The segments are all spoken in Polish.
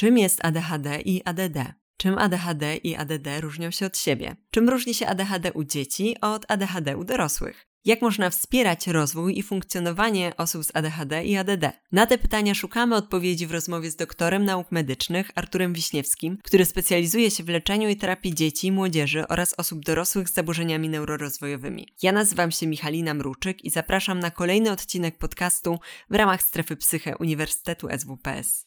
Czym jest ADHD i ADD? Czym ADHD i ADD różnią się od siebie? Czym różni się ADHD u dzieci od ADHD u dorosłych? Jak można wspierać rozwój i funkcjonowanie osób z ADHD i ADD? Na te pytania szukamy odpowiedzi w rozmowie z doktorem nauk medycznych Arturem Wiśniewskim, który specjalizuje się w leczeniu i terapii dzieci, młodzieży oraz osób dorosłych z zaburzeniami neurorozwojowymi. Ja nazywam się Michalina Mruczyk i zapraszam na kolejny odcinek podcastu w ramach Strefy Psyche Uniwersytetu SWPS.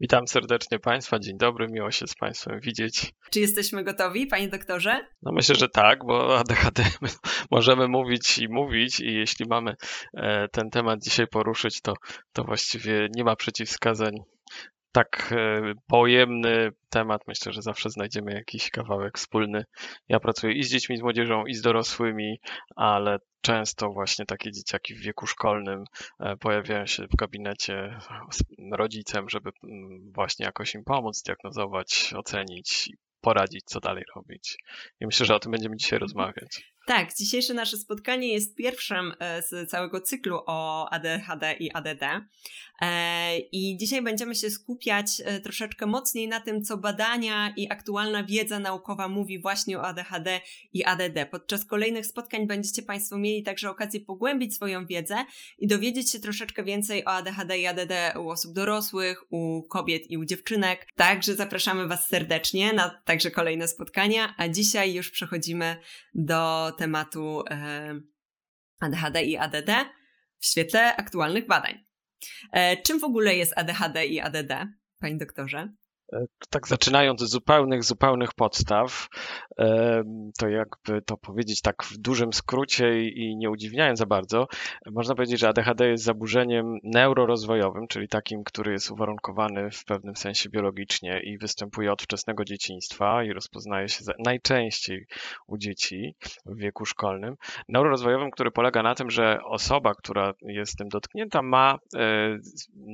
Witam serdecznie Państwa, dzień dobry, miło się z Państwem widzieć. Czy jesteśmy gotowi, Panie doktorze? No myślę, że tak, bo ADHD możemy mówić i jeśli mamy ten temat dzisiaj poruszyć, to właściwie nie ma przeciwwskazań. Tak pojemny temat, myślę, że zawsze znajdziemy jakiś kawałek wspólny. Ja pracuję i z dziećmi, z młodzieżą, i z dorosłymi, ale często właśnie takie dzieciaki w wieku szkolnym pojawiają się w gabinecie z rodzicem, żeby właśnie jakoś im pomóc, diagnozować, ocenić, poradzić, co dalej robić. I myślę, że o tym będziemy dzisiaj rozmawiać. Tak, dzisiejsze nasze spotkanie jest pierwszym z całego cyklu o ADHD i ADD i dzisiaj będziemy się skupiać troszeczkę mocniej na tym, co badania i aktualna wiedza naukowa mówi właśnie o ADHD i ADD. Podczas kolejnych spotkań będziecie Państwo mieli także okazję pogłębić swoją wiedzę i dowiedzieć się troszeczkę więcej o ADHD i ADD u osób dorosłych, u kobiet i u dziewczynek. Także zapraszamy Was serdecznie na także kolejne spotkania, a dzisiaj już przechodzimy do tematu ADHD i ADD w świetle aktualnych badań. Czym w ogóle jest ADHD i ADD, Panie doktorze? Tak zaczynając od zupełnych podstaw, to jakby to powiedzieć tak w dużym skrócie i nie udziwniając za bardzo, można powiedzieć, że ADHD jest zaburzeniem neurorozwojowym, czyli takim, który jest uwarunkowany w pewnym sensie biologicznie i występuje od wczesnego dzieciństwa i rozpoznaje się najczęściej u dzieci w wieku szkolnym. Neurorozwojowym, który polega na tym, że osoba, która jest tym dotknięta, ma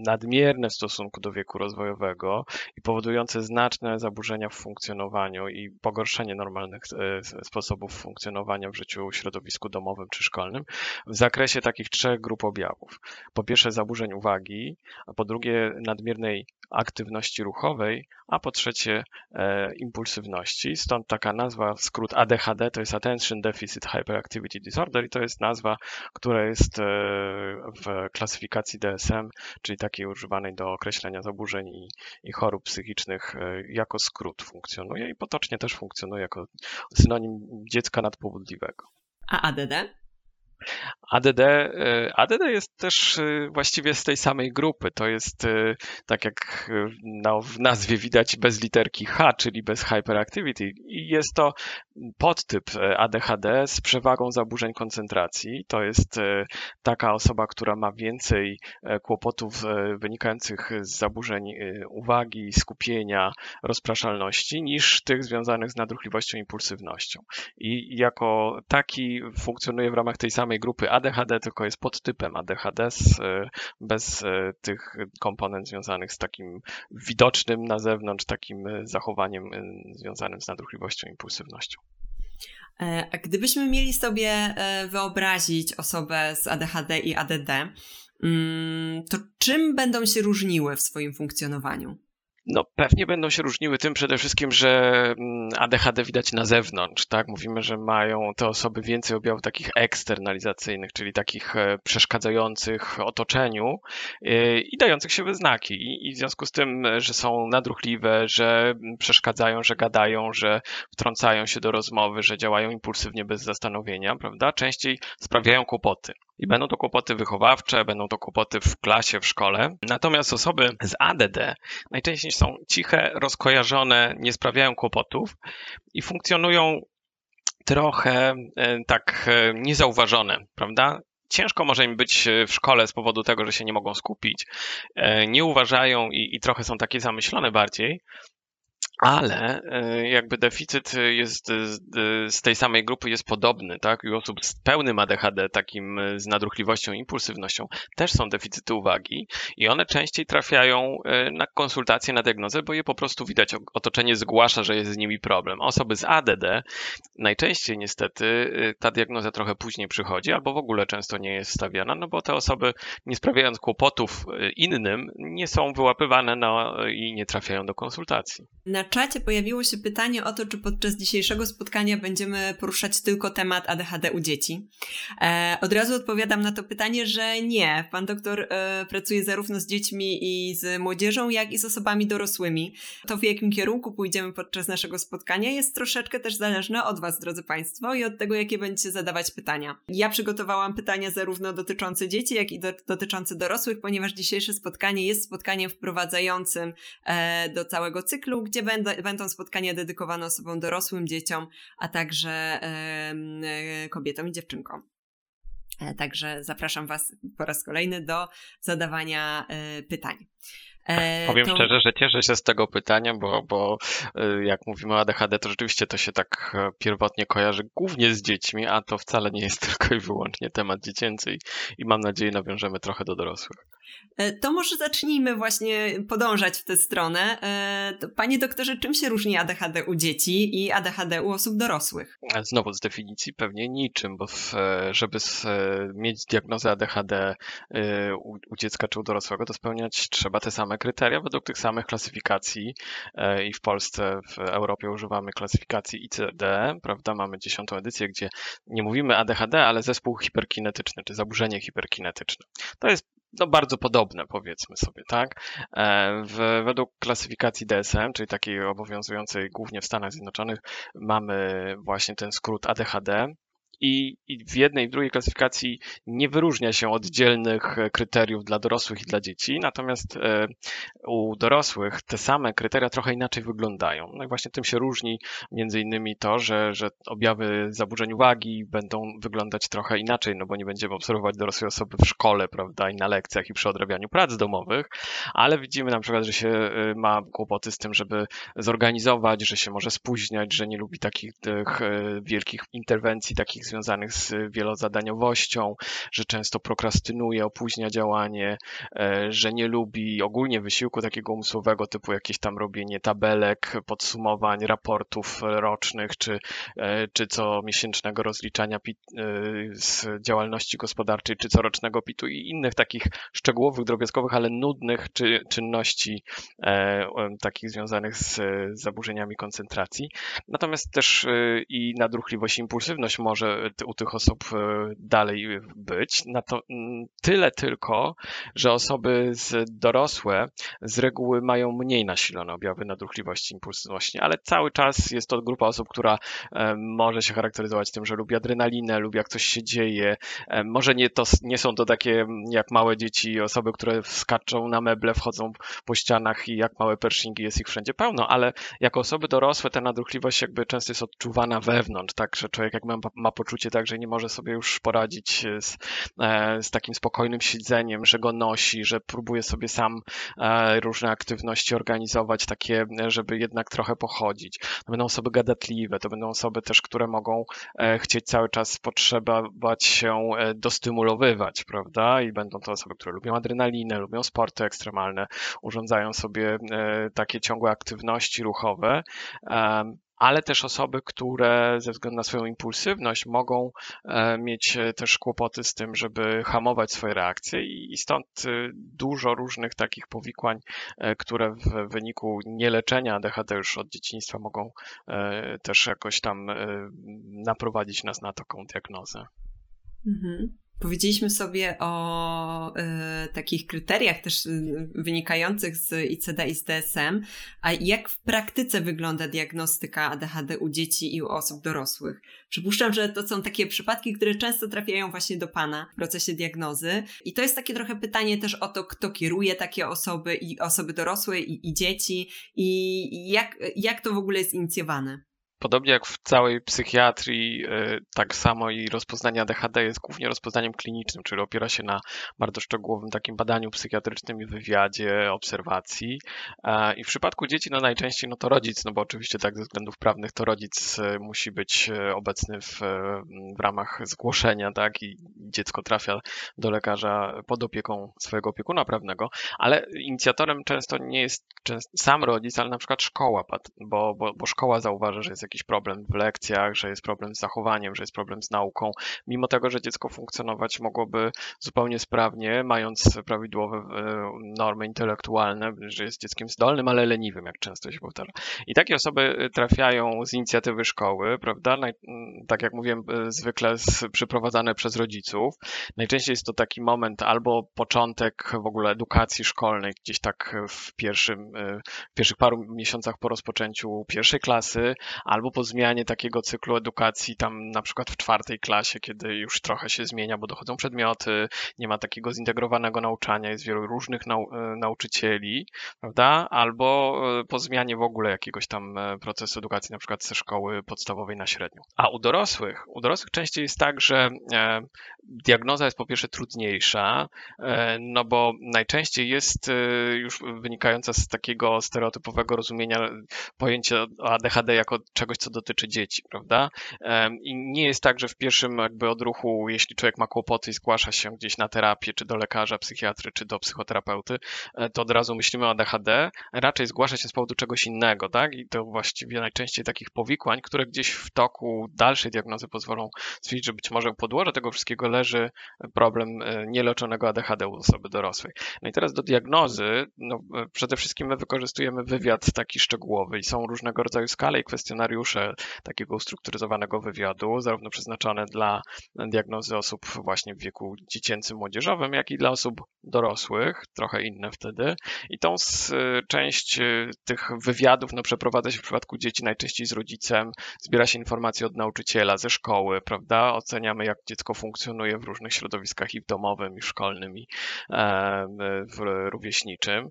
nadmierne w stosunku do wieku rozwojowego i powodujące znaczne zaburzenia w funkcjonowaniu i pogorszenie normalnych sposobów funkcjonowania w życiu, środowisku domowym czy szkolnym w zakresie takich trzech grup objawów. Po pierwsze zaburzeń uwagi, a po drugie nadmiernej aktywności ruchowej, a po trzecie impulsywności. Stąd taka nazwa, skrót ADHD, to jest Attention Deficit Hyperactivity Disorder i to jest nazwa, która jest w klasyfikacji DSM, czyli takiej używanej do określenia zaburzeń i chorób psychicznych jako skrót funkcjonuje i potocznie też funkcjonuje jako synonim dziecka nadpobudliwego. A ADD? ADD jest też właściwie z tej samej grupy, to jest tak jak w nazwie widać bez literki H, czyli bez hyperactivity i jest to podtyp ADHD z przewagą zaburzeń koncentracji, to jest taka osoba, która ma więcej kłopotów wynikających z zaburzeń uwagi, skupienia, rozpraszalności niż tych związanych z nadruchliwością i impulsywnością i jako taki funkcjonuje w ramach tej samej grupy ADHD, tylko jest podtypem ADHD bez tych komponent związanych z takim widocznym na zewnątrz, takim zachowaniem związanym z nadruchliwością i impulsywnością. A gdybyśmy mieli sobie wyobrazić osobę z ADHD i ADD, to czym będą się różniły w swoim funkcjonowaniu? No pewnie będą się różniły tym przede wszystkim, że ADHD widać na zewnątrz, tak? Mówimy, że mają te osoby więcej objawów takich eksternalizacyjnych, czyli takich przeszkadzających otoczeniu i dających się we znaki. I w związku z tym, że są nadruchliwe, że przeszkadzają, że gadają, że wtrącają się do rozmowy, że działają impulsywnie bez zastanowienia, prawda? Częściej sprawiają kłopoty. I będą to kłopoty wychowawcze, będą to kłopoty w klasie, w szkole. Natomiast osoby z ADD najczęściej są ciche, rozkojarzone, nie sprawiają kłopotów i funkcjonują trochę tak niezauważone, prawda? Ciężko może im być w szkole z powodu tego, że się nie mogą skupić, nie uważają i trochę są takie zamyślone bardziej. ale jakby deficyt jest z tej samej grupy jest podobny, tak? U osób z pełnym ADHD, takim z nadruchliwością i impulsywnością, też są deficyty uwagi i one częściej trafiają na konsultacje, na diagnozę, bo je po prostu widać, otoczenie zgłasza, że jest z nimi problem. A osoby z ADD najczęściej niestety ta diagnoza trochę później przychodzi albo w ogóle często nie jest stawiana, no bo te osoby, nie sprawiając kłopotów innym, nie są wyłapywane i nie trafiają do konsultacji. Na czacie pojawiło się pytanie o to, czy podczas dzisiejszego spotkania będziemy poruszać tylko temat ADHD u dzieci. Od razu odpowiadam na to pytanie, że nie. Pan doktor pracuje zarówno z dziećmi i z młodzieżą, jak i z osobami dorosłymi. To, w jakim kierunku pójdziemy podczas naszego spotkania, jest troszeczkę też zależne od Was, drodzy Państwo, i od tego, jakie będziecie zadawać pytania. Ja przygotowałam pytania zarówno dotyczące dzieci, jak i dotyczące dorosłych, ponieważ dzisiejsze spotkanie jest spotkaniem wprowadzającym do całego cyklu, gdzie będą spotkania dedykowane osobom dorosłym, dzieciom, a także kobietom i dziewczynkom. Także zapraszam Was po raz kolejny do zadawania pytań. Powiem szczerze, że cieszę się z tego pytania, bo jak mówimy o ADHD, to rzeczywiście to się tak pierwotnie kojarzy głównie z dziećmi, a to wcale nie jest tylko i wyłącznie temat dziecięcy i mam nadzieję nawiążemy trochę do dorosłych. To może zacznijmy właśnie podążać w tę stronę. Panie doktorze, czym się różni ADHD u dzieci i ADHD u osób dorosłych? Znowu z definicji pewnie niczym, bo żeby mieć diagnozę ADHD u dziecka czy u dorosłego, to spełniać trzeba te same kryteria według tych samych klasyfikacji i w Polsce, w Europie używamy klasyfikacji ICD, prawda? Mamy 10. edycję, gdzie nie mówimy ADHD, ale zespół hiperkinetyczny czy zaburzenie hiperkinetyczne. To jest bardzo podobne, powiedzmy sobie, tak? Według klasyfikacji DSM, czyli takiej obowiązującej głównie w Stanach Zjednoczonych, mamy właśnie ten skrót ADHD. I w jednej i w drugiej klasyfikacji nie wyróżnia się oddzielnych kryteriów dla dorosłych i dla dzieci, natomiast u dorosłych te same kryteria trochę inaczej wyglądają. No i właśnie tym się różni między innymi to, że objawy zaburzeń uwagi będą wyglądać trochę inaczej, no bo nie będziemy obserwować dorosłej osoby w szkole, prawda, i na lekcjach i przy odrabianiu prac domowych, ale widzimy na przykład, że się ma kłopoty z tym, żeby zorganizować, że się może spóźniać, że nie lubi takich wielkich interwencji, takich związanych z wielozadaniowością, że często prokrastynuje, opóźnia działanie, że nie lubi ogólnie wysiłku takiego umysłowego typu jakieś tam robienie tabelek, podsumowań, raportów rocznych czy comiesięcznego rozliczania z działalności gospodarczej, czy corocznego PIT-u i innych takich szczegółowych, drobiazgowych, ale nudnych czynności takich związanych z zaburzeniami koncentracji. Natomiast też i nadruchliwość, impulsywność może u tych osób dalej być. Tyle tylko, że osoby dorosłe z reguły mają mniej nasilone objawy nadruchliwości, impulsywności, ale cały czas jest to grupa osób, która może się charakteryzować tym, że lubi adrenalinę, lubi jak coś się dzieje. Może nie są to takie jak małe dzieci, osoby, które skaczą na meble, wchodzą po ścianach i jak małe pershingi jest ich wszędzie pełno, ale jako osoby dorosłe ta nadruchliwość jakby często jest odczuwana wewnątrz, tak, że człowiek jak ma poczucie tak, że nie może sobie już poradzić z takim spokojnym siedzeniem, że go nosi, że próbuje sobie sam różne aktywności organizować takie, żeby jednak trochę pochodzić. To będą osoby gadatliwe, to będą osoby też, które mogą chcieć cały czas potrzebować się dostymulowywać, prawda? I będą to osoby, które lubią adrenalinę, lubią sporty ekstremalne, urządzają sobie takie ciągłe aktywności ruchowe, ale też osoby, które ze względu na swoją impulsywność mogą mieć też kłopoty z tym, żeby hamować swoje reakcje i stąd dużo różnych takich powikłań, które w wyniku nieleczenia ADHD już od dzieciństwa mogą też jakoś tam naprowadzić nas na taką diagnozę. Mhm. Powiedzieliśmy sobie o takich kryteriach też wynikających z ICD i z DSM, a jak w praktyce wygląda diagnostyka ADHD u dzieci i u osób dorosłych? Przypuszczam, że to są takie przypadki, które często trafiają właśnie do Pana w procesie diagnozy i to jest takie trochę pytanie też o to, kto kieruje takie osoby i osoby dorosłe i dzieci i jak to w ogóle jest inicjowane? Podobnie jak w całej psychiatrii, tak samo i rozpoznanie ADHD jest głównie rozpoznaniem klinicznym, czyli opiera się na bardzo szczegółowym takim badaniu psychiatrycznym i wywiadzie, obserwacji. I w przypadku dzieci najczęściej to rodzic, bo oczywiście tak ze względów prawnych to rodzic musi być obecny w ramach zgłoszenia, tak, i dziecko trafia do lekarza pod opieką swojego opiekuna prawnego, ale inicjatorem często nie jest sam rodzic, ale na przykład szkoła, bo szkoła zauważa, że jest jakiś problem w lekcjach, że jest problem z zachowaniem, że jest problem z nauką, mimo tego, że dziecko funkcjonować mogłoby zupełnie sprawnie, mając prawidłowe normy intelektualne, że jest dzieckiem zdolnym, ale leniwym, jak często się powtarza. I takie osoby trafiają z inicjatywy szkoły, prawda? Tak jak mówiłem, zwykle przyprowadzane przez rodziców. Najczęściej jest to taki moment albo początek w ogóle edukacji szkolnej, gdzieś tak w pierwszych paru miesiącach po rozpoczęciu pierwszej klasy, albo po zmianie takiego cyklu edukacji tam na przykład w czwartej klasie, kiedy już trochę się zmienia, bo dochodzą przedmioty, nie ma takiego zintegrowanego nauczania, jest wielu różnych nauczycieli, prawda? Albo po zmianie w ogóle jakiegoś tam procesu edukacji, na przykład ze szkoły podstawowej na średnią. A u dorosłych częściej jest tak, że diagnoza jest po pierwsze trudniejsza, bo najczęściej jest już wynikająca z takiego stereotypowego rozumienia pojęcia ADHD jako czegoś, co dotyczy dzieci, prawda? I nie jest tak, że w pierwszym odruchu, jeśli człowiek ma kłopoty i zgłasza się gdzieś na terapię, czy do lekarza, psychiatry, czy do psychoterapeuty, to od razu myślimy o ADHD. Raczej zgłasza się z powodu czegoś innego, tak? I to właściwie najczęściej takich powikłań, które gdzieś w toku dalszej diagnozy pozwolą stwierdzić, że być może u podłoża tego wszystkiego leży problem nieleczonego ADHD u osoby dorosłej. No i teraz do diagnozy, przede wszystkim my wykorzystujemy wywiad taki szczegółowy i są różnego rodzaju skale i kwestionariusze takiego ustrukturyzowanego wywiadu, zarówno przeznaczone dla diagnozy osób właśnie w wieku dziecięcym, młodzieżowym, jak i dla osób dorosłych, trochę inne wtedy. I tą część tych wywiadów przeprowadza się w przypadku dzieci najczęściej z rodzicem, zbiera się informacje od nauczyciela, ze szkoły, prawda? Oceniamy, jak dziecko funkcjonuje w różnych środowiskach i w domowym, i w szkolnym, i w rówieśniczym.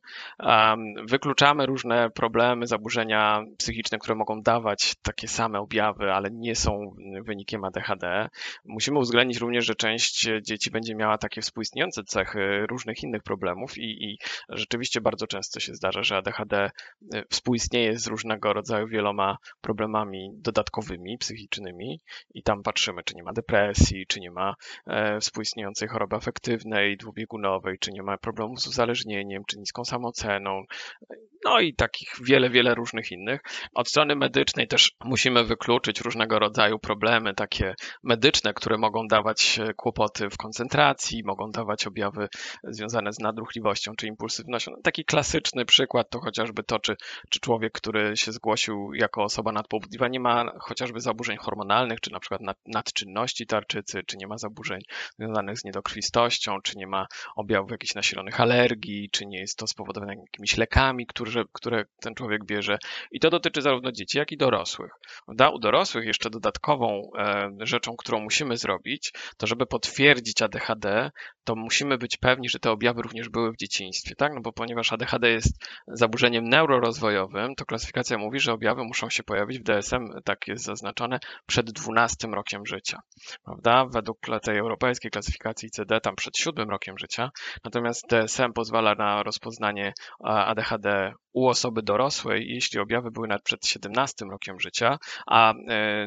Wykluczamy różne problemy, zaburzenia psychiczne, które mogą dawać takie same objawy, ale nie są wynikiem ADHD. Musimy uwzględnić również, że część dzieci będzie miała takie współistniejące cechy różnych innych problemów i rzeczywiście bardzo często się zdarza, że ADHD współistnieje z różnego rodzaju wieloma problemami dodatkowymi, psychicznymi i tam patrzymy, czy nie ma depresji, czy nie ma współistniejącej choroby afektywnej, dwubiegunowej, czy nie ma problemów z uzależnieniem, czy niską samooceną, no i takich wiele różnych innych. Od strony medycznej też musimy wykluczyć różnego rodzaju problemy takie medyczne, które mogą dawać kłopoty w koncentracji, mogą dawać objawy związane z nadruchliwością czy impulsywnością. Taki klasyczny przykład to chociażby to, czy człowiek, który się zgłosił jako osoba nadpobudliwa, nie ma chociażby zaburzeń hormonalnych, czy na przykład nadczynności tarczycy, czy nie ma zaburzeń związanych z niedokrwistością, czy nie ma objawów jakichś nasilonych alergii, czy nie jest to spowodowane jakimiś lekami, które ten człowiek bierze. I to dotyczy zarówno dzieci, jak i dorosłych. U dorosłych jeszcze dodatkową rzeczą, którą musimy zrobić, to żeby potwierdzić ADHD, to musimy być pewni, że te objawy również były w dzieciństwie, tak? Bo ponieważ ADHD jest zaburzeniem neurorozwojowym, to klasyfikacja mówi, że objawy muszą się pojawić w DSM, tak jest zaznaczone, przed 12 rokiem życia, prawda? Według tej europejskiej klasyfikacji ICD tam przed 7 rokiem życia, natomiast DSM pozwala na rozpoznanie ADHD u osoby dorosłej, jeśli objawy były nawet przed 17 rokiem życia, a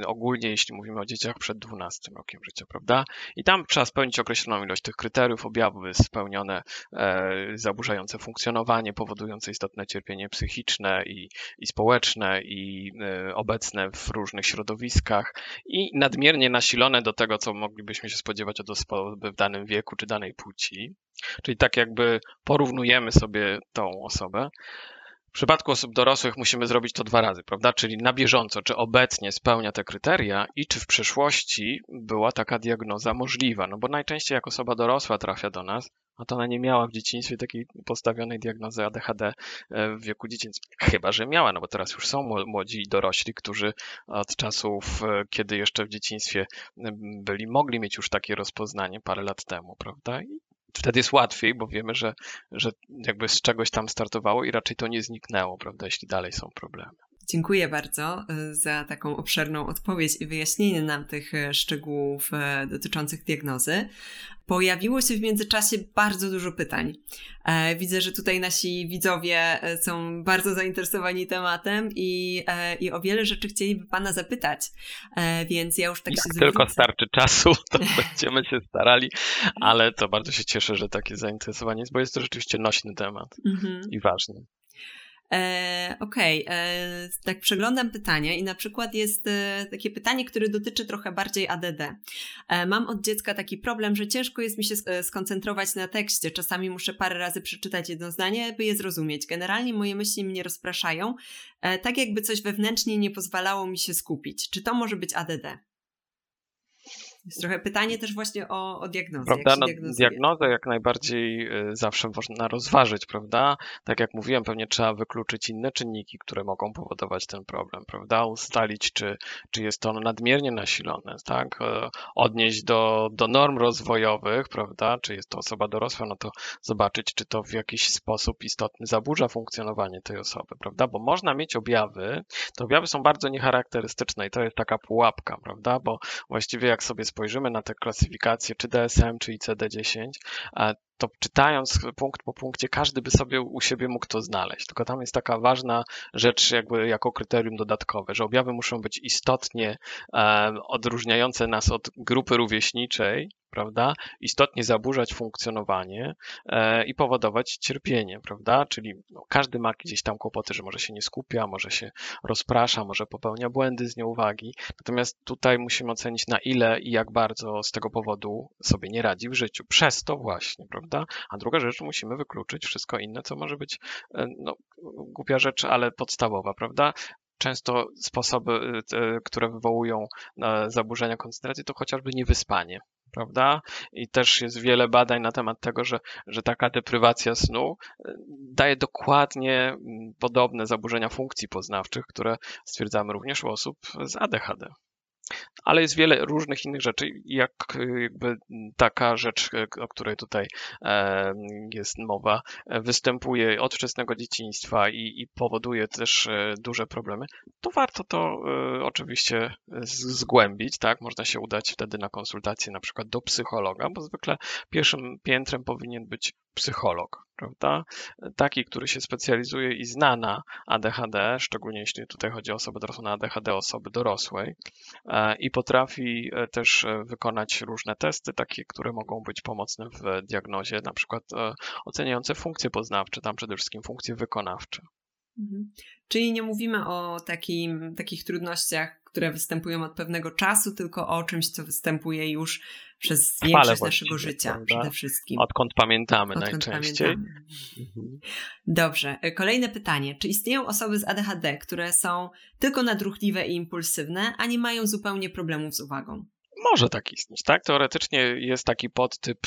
ogólnie jeśli mówimy o dzieciach przed 12 rokiem życia, prawda? I tam trzeba spełnić określoną ilość tych kryteriów, objawów jest spełnione zaburzające funkcjonowanie, powodujące istotne cierpienie psychiczne i społeczne i obecne w różnych środowiskach i nadmiernie nasilone do tego, co moglibyśmy się spodziewać od osoby w danym wieku czy danej płci. Czyli tak jakby porównujemy sobie tą osobę. W przypadku osób dorosłych musimy zrobić to 2 razy, prawda? Czyli na bieżąco, czy obecnie spełnia te kryteria i czy w przeszłości była taka diagnoza możliwa. Bo najczęściej jak osoba dorosła trafia do nas, a to ona nie miała w dzieciństwie takiej postawionej diagnozy ADHD w wieku dziecięcym. Chyba że miała, bo teraz już są młodzi i dorośli, którzy od czasów, kiedy jeszcze w dzieciństwie byli, mogli mieć już takie rozpoznanie parę lat temu, prawda? Wtedy jest łatwiej, bo wiemy, że jakby z czegoś tam startowało i raczej to nie zniknęło, prawda, jeśli dalej są problemy. Dziękuję bardzo za taką obszerną odpowiedź i wyjaśnienie nam tych szczegółów dotyczących diagnozy. Pojawiło się w międzyczasie bardzo dużo pytań. Widzę, że tutaj nasi widzowie są bardzo zainteresowani tematem i o wiele rzeczy chcieliby Pana zapytać, więc ja już tak się tylko starczy czasu, to będziemy się starali, ale to bardzo się cieszę, że takie zainteresowanie jest, bo jest to rzeczywiście nośny temat i ważny. Okej, tak przeglądam pytania i na przykład jest takie pytanie, które dotyczy trochę bardziej ADD. Mam od dziecka taki problem, że ciężko jest mi się skoncentrować na tekście. Czasami muszę parę razy przeczytać jedno zdanie, by je zrozumieć. Generalnie moje myśli mnie rozpraszają, tak jakby coś wewnętrznie nie pozwalało mi się skupić. Czy to może być ADD? Jest trochę pytanie też właśnie o diagnozę. Prawda, jak diagnozę jak najbardziej zawsze można rozważyć, prawda? Tak jak mówiłem, pewnie trzeba wykluczyć inne czynniki, które mogą powodować ten problem, prawda? Ustalić, czy jest ono nadmiernie nasilone, tak? Odnieść do norm rozwojowych, prawda? Czy jest to osoba dorosła, no to zobaczyć, czy to w jakiś sposób istotny zaburza funkcjonowanie tej osoby, prawda? Bo można mieć objawy, te objawy są bardzo niecharakterystyczne i to jest taka pułapka, prawda? Bo właściwie jak sobie spojrzymy na te klasyfikacje, czy DSM, czy ICD-10, to czytając punkt po punkcie, każdy by sobie u siebie mógł to znaleźć. Tylko tam jest taka ważna rzecz jakby jako kryterium dodatkowe, że objawy muszą być istotnie odróżniające nas od grupy rówieśniczej, prawda, istotnie zaburzać funkcjonowanie i powodować cierpienie, prawda, czyli każdy ma gdzieś tam kłopoty, że może się nie skupia, może się rozprasza, może popełnia błędy z nieuwagi, natomiast tutaj musimy ocenić, na ile i jak bardzo z tego powodu sobie nie radzi w życiu, przez to właśnie, prawda, a druga rzecz, musimy wykluczyć wszystko inne, co może być, głupia rzecz, ale podstawowa, prawda. Często sposoby, które wywołują zaburzenia koncentracji, to chociażby niewyspanie, prawda? I też jest wiele badań na temat tego, że taka deprywacja snu daje dokładnie podobne zaburzenia funkcji poznawczych, które stwierdzamy również u osób z ADHD. Ale jest wiele różnych innych rzeczy, jak jakby taka rzecz, o której tutaj jest mowa, występuje od wczesnego dzieciństwa i powoduje też duże problemy, to warto to oczywiście zgłębić, tak? Można się udać wtedy na konsultację na przykład do psychologa, bo zwykle pierwszym piętrem powinien być psycholog, prawda? Taki, który się specjalizuje i zna na ADHD, szczególnie jeśli tutaj chodzi o osobę dorosłą, na ADHD osoby dorosłej, i potrafi też wykonać różne testy, takie, które mogą być pomocne w diagnozie, na przykład oceniające funkcje poznawcze, tam przede wszystkim funkcje wykonawcze. Mhm. Czyli nie mówimy o takich trudnościach, które występują od pewnego czasu, tylko o czymś, co występuje już przez większość naszego życia, prawda? Przede wszystkim. Odkąd pamiętamy najczęściej. Pamiętamy. Dobrze, kolejne pytanie. Czy istnieją osoby z ADHD, które są tylko nadruchliwe i impulsywne, a nie mają zupełnie problemów z uwagą? Może tak istnieć, tak? Teoretycznie jest taki podtyp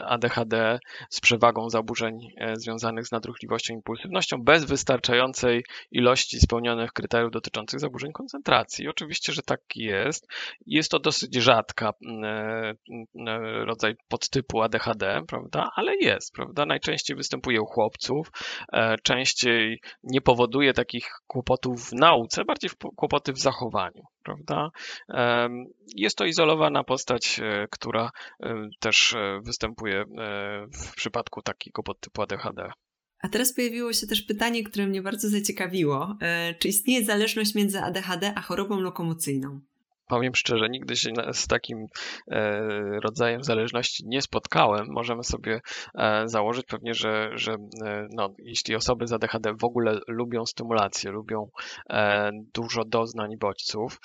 ADHD z przewagą zaburzeń związanych z nadruchliwością i impulsywnością bez wystarczającej ilości spełnionych kryteriów dotyczących zaburzeń koncentracji. Oczywiście, że tak jest. Jest to dosyć rzadka rodzaj podtypu ADHD, prawda? Ale jest, prawda? Najczęściej występuje u chłopców, częściej nie powoduje takich kłopotów w nauce, bardziej kłopoty w zachowaniu, prawda? Jest to izolowana postać, która też występuje w przypadku takiego podtypu ADHD. A teraz pojawiło się też pytanie, które mnie bardzo zaciekawiło. Czy istnieje zależność między ADHD a chorobą lokomocyjną? Powiem szczerze, nigdy się z takim rodzajem zależności nie spotkałem. Możemy sobie założyć pewnie, że jeśli osoby z ADHD w ogóle lubią stymulację, lubią dużo doznań i bodźców,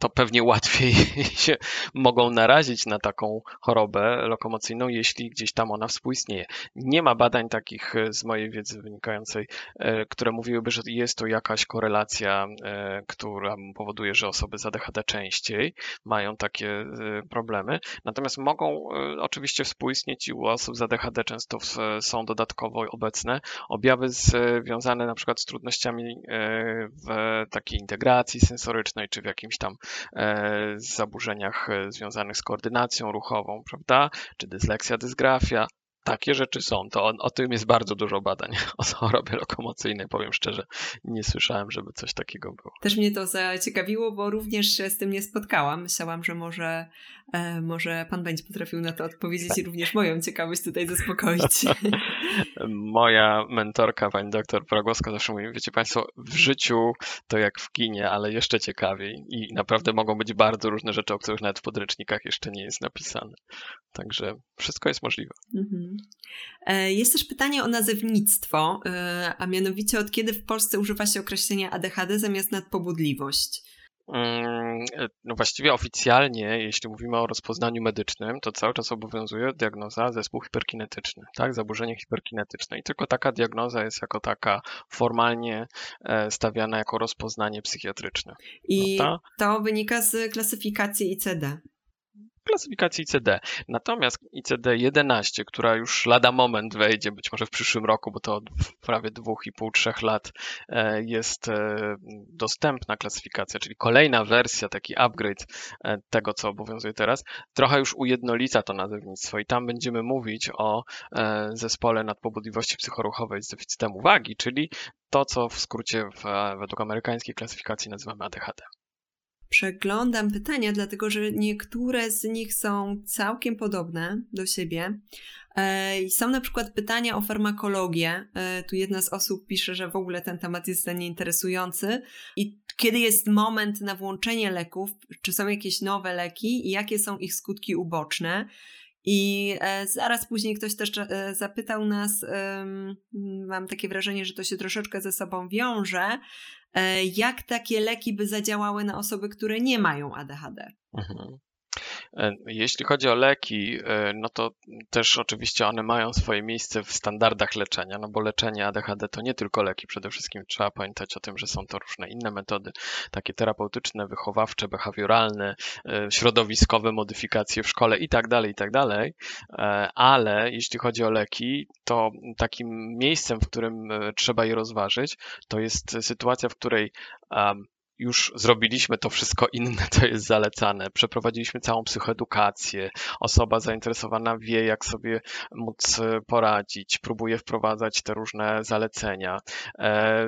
to pewnie łatwiej się mogą narazić na taką chorobę lokomocyjną, jeśli gdzieś tam ona współistnieje. Nie ma badań takich z mojej wiedzy wynikającej, które mówiłyby, że jest to jakaś korelacja, która powoduje, że osoby z ADHD częściej mają takie problemy. Natomiast mogą oczywiście współistnieć i u osób z ADHD często są dodatkowo obecne objawy związane na przykład z trudnościami w takiej integracji sensorycznej, czy w jakimś tam z zaburzeniach związanych z koordynacją ruchową, prawda? Czy dysleksja, dysgrafia. Takie rzeczy są. To o tym jest bardzo dużo badań o chorobie lokomocyjnej. Powiem szczerze, nie słyszałem, żeby coś takiego było. Też mnie to zaciekawiło, bo również się z tym nie spotkałam. Myślałam, że może pan będzie potrafił na to odpowiedzieć i również moją ciekawość tutaj zaspokoić. Moja mentorka, pani doktor Pragłowska, zawsze mówi, wiecie państwo, w życiu to jak w kinie, ale jeszcze ciekawiej i naprawdę mogą być bardzo różne rzeczy, o których nawet w podręcznikach jeszcze nie jest napisane. Także wszystko jest możliwe. Jest też pytanie o nazewnictwo, a mianowicie od kiedy w Polsce używa się określenia ADHD zamiast nadpobudliwość? No właściwie oficjalnie, jeśli mówimy o rozpoznaniu medycznym, to cały czas obowiązuje diagnoza zespół hiperkinetyczny, tak? Zaburzenie hiperkinetyczne. I tylko taka diagnoza jest jako taka formalnie stawiana jako rozpoznanie psychiatryczne. I to wynika z klasyfikacji ICD. Natomiast ICD-11, która już lada moment wejdzie, być może w przyszłym roku, bo to od prawie 2,5-3 lat jest dostępna klasyfikacja, czyli kolejna wersja, taki upgrade tego, co obowiązuje teraz, trochę już ujednolica to nazewnictwo i tam będziemy mówić o zespole nadpobudliwości psychoruchowej z deficytem uwagi, czyli to, co w skrócie według amerykańskiej klasyfikacji nazywamy ADHD. Przeglądam pytania, dlatego że niektóre z nich są całkiem podobne do siebie. Są na przykład pytania o farmakologię. Tu jedna z osób pisze, że w ogóle ten temat jest dla niej interesujący. I kiedy jest moment na włączenie leków? Czy są jakieś nowe leki i jakie są ich skutki uboczne? I zaraz później ktoś też zapytał nas, mam takie wrażenie, że to się troszeczkę ze sobą wiąże, jak takie leki by zadziałały na osoby, które nie mają ADHD? Mhm. Jeśli chodzi o leki, no to też oczywiście one mają swoje miejsce w standardach leczenia, no bo leczenie ADHD to nie tylko leki, przede wszystkim trzeba pamiętać o tym, że są to różne inne metody, takie terapeutyczne, wychowawcze, behawioralne, środowiskowe modyfikacje w szkole i tak dalej, ale jeśli chodzi o leki, to takim miejscem, w którym trzeba je rozważyć, to jest sytuacja, w której już zrobiliśmy to wszystko inne, co jest zalecane. Przeprowadziliśmy całą psychoedukację. Osoba zainteresowana wie, jak sobie móc poradzić. Próbuje wprowadzać te różne zalecenia.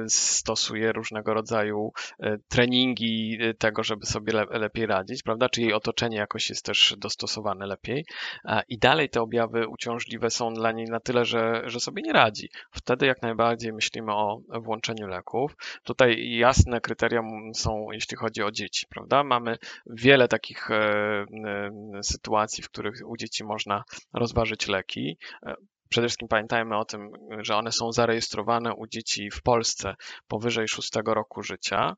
Stosuje różnego rodzaju treningi tego, żeby sobie lepiej radzić, prawda? Czy jej otoczenie jakoś jest też dostosowane lepiej. I dalej te objawy uciążliwe są dla niej na tyle, że sobie nie radzi. Wtedy jak najbardziej myślimy o włączeniu leków. Tutaj jasne kryterium są, jeśli chodzi o dzieci, prawda? Mamy wiele takich sytuacji, w których u dzieci można rozważyć leki. Przede wszystkim pamiętajmy o tym, że one są zarejestrowane u dzieci w Polsce powyżej 6 roku życia,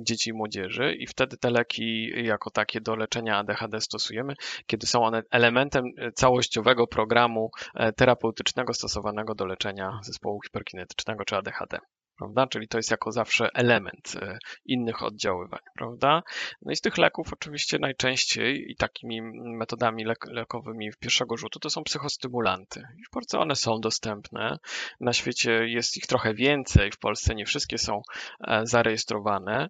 dzieci i młodzieży i wtedy te leki jako takie do leczenia ADHD stosujemy, kiedy są one elementem całościowego programu terapeutycznego stosowanego do leczenia zespołu hiperkinetycznego czy ADHD. Prawda? Czyli to jest jako zawsze element innych oddziaływań, prawda? No i z tych leków oczywiście najczęściej i takimi metodami lekowymi w pierwszego rzutu to są psychostymulanty. W Polsce one są dostępne, na świecie jest ich trochę więcej, w Polsce nie wszystkie są zarejestrowane,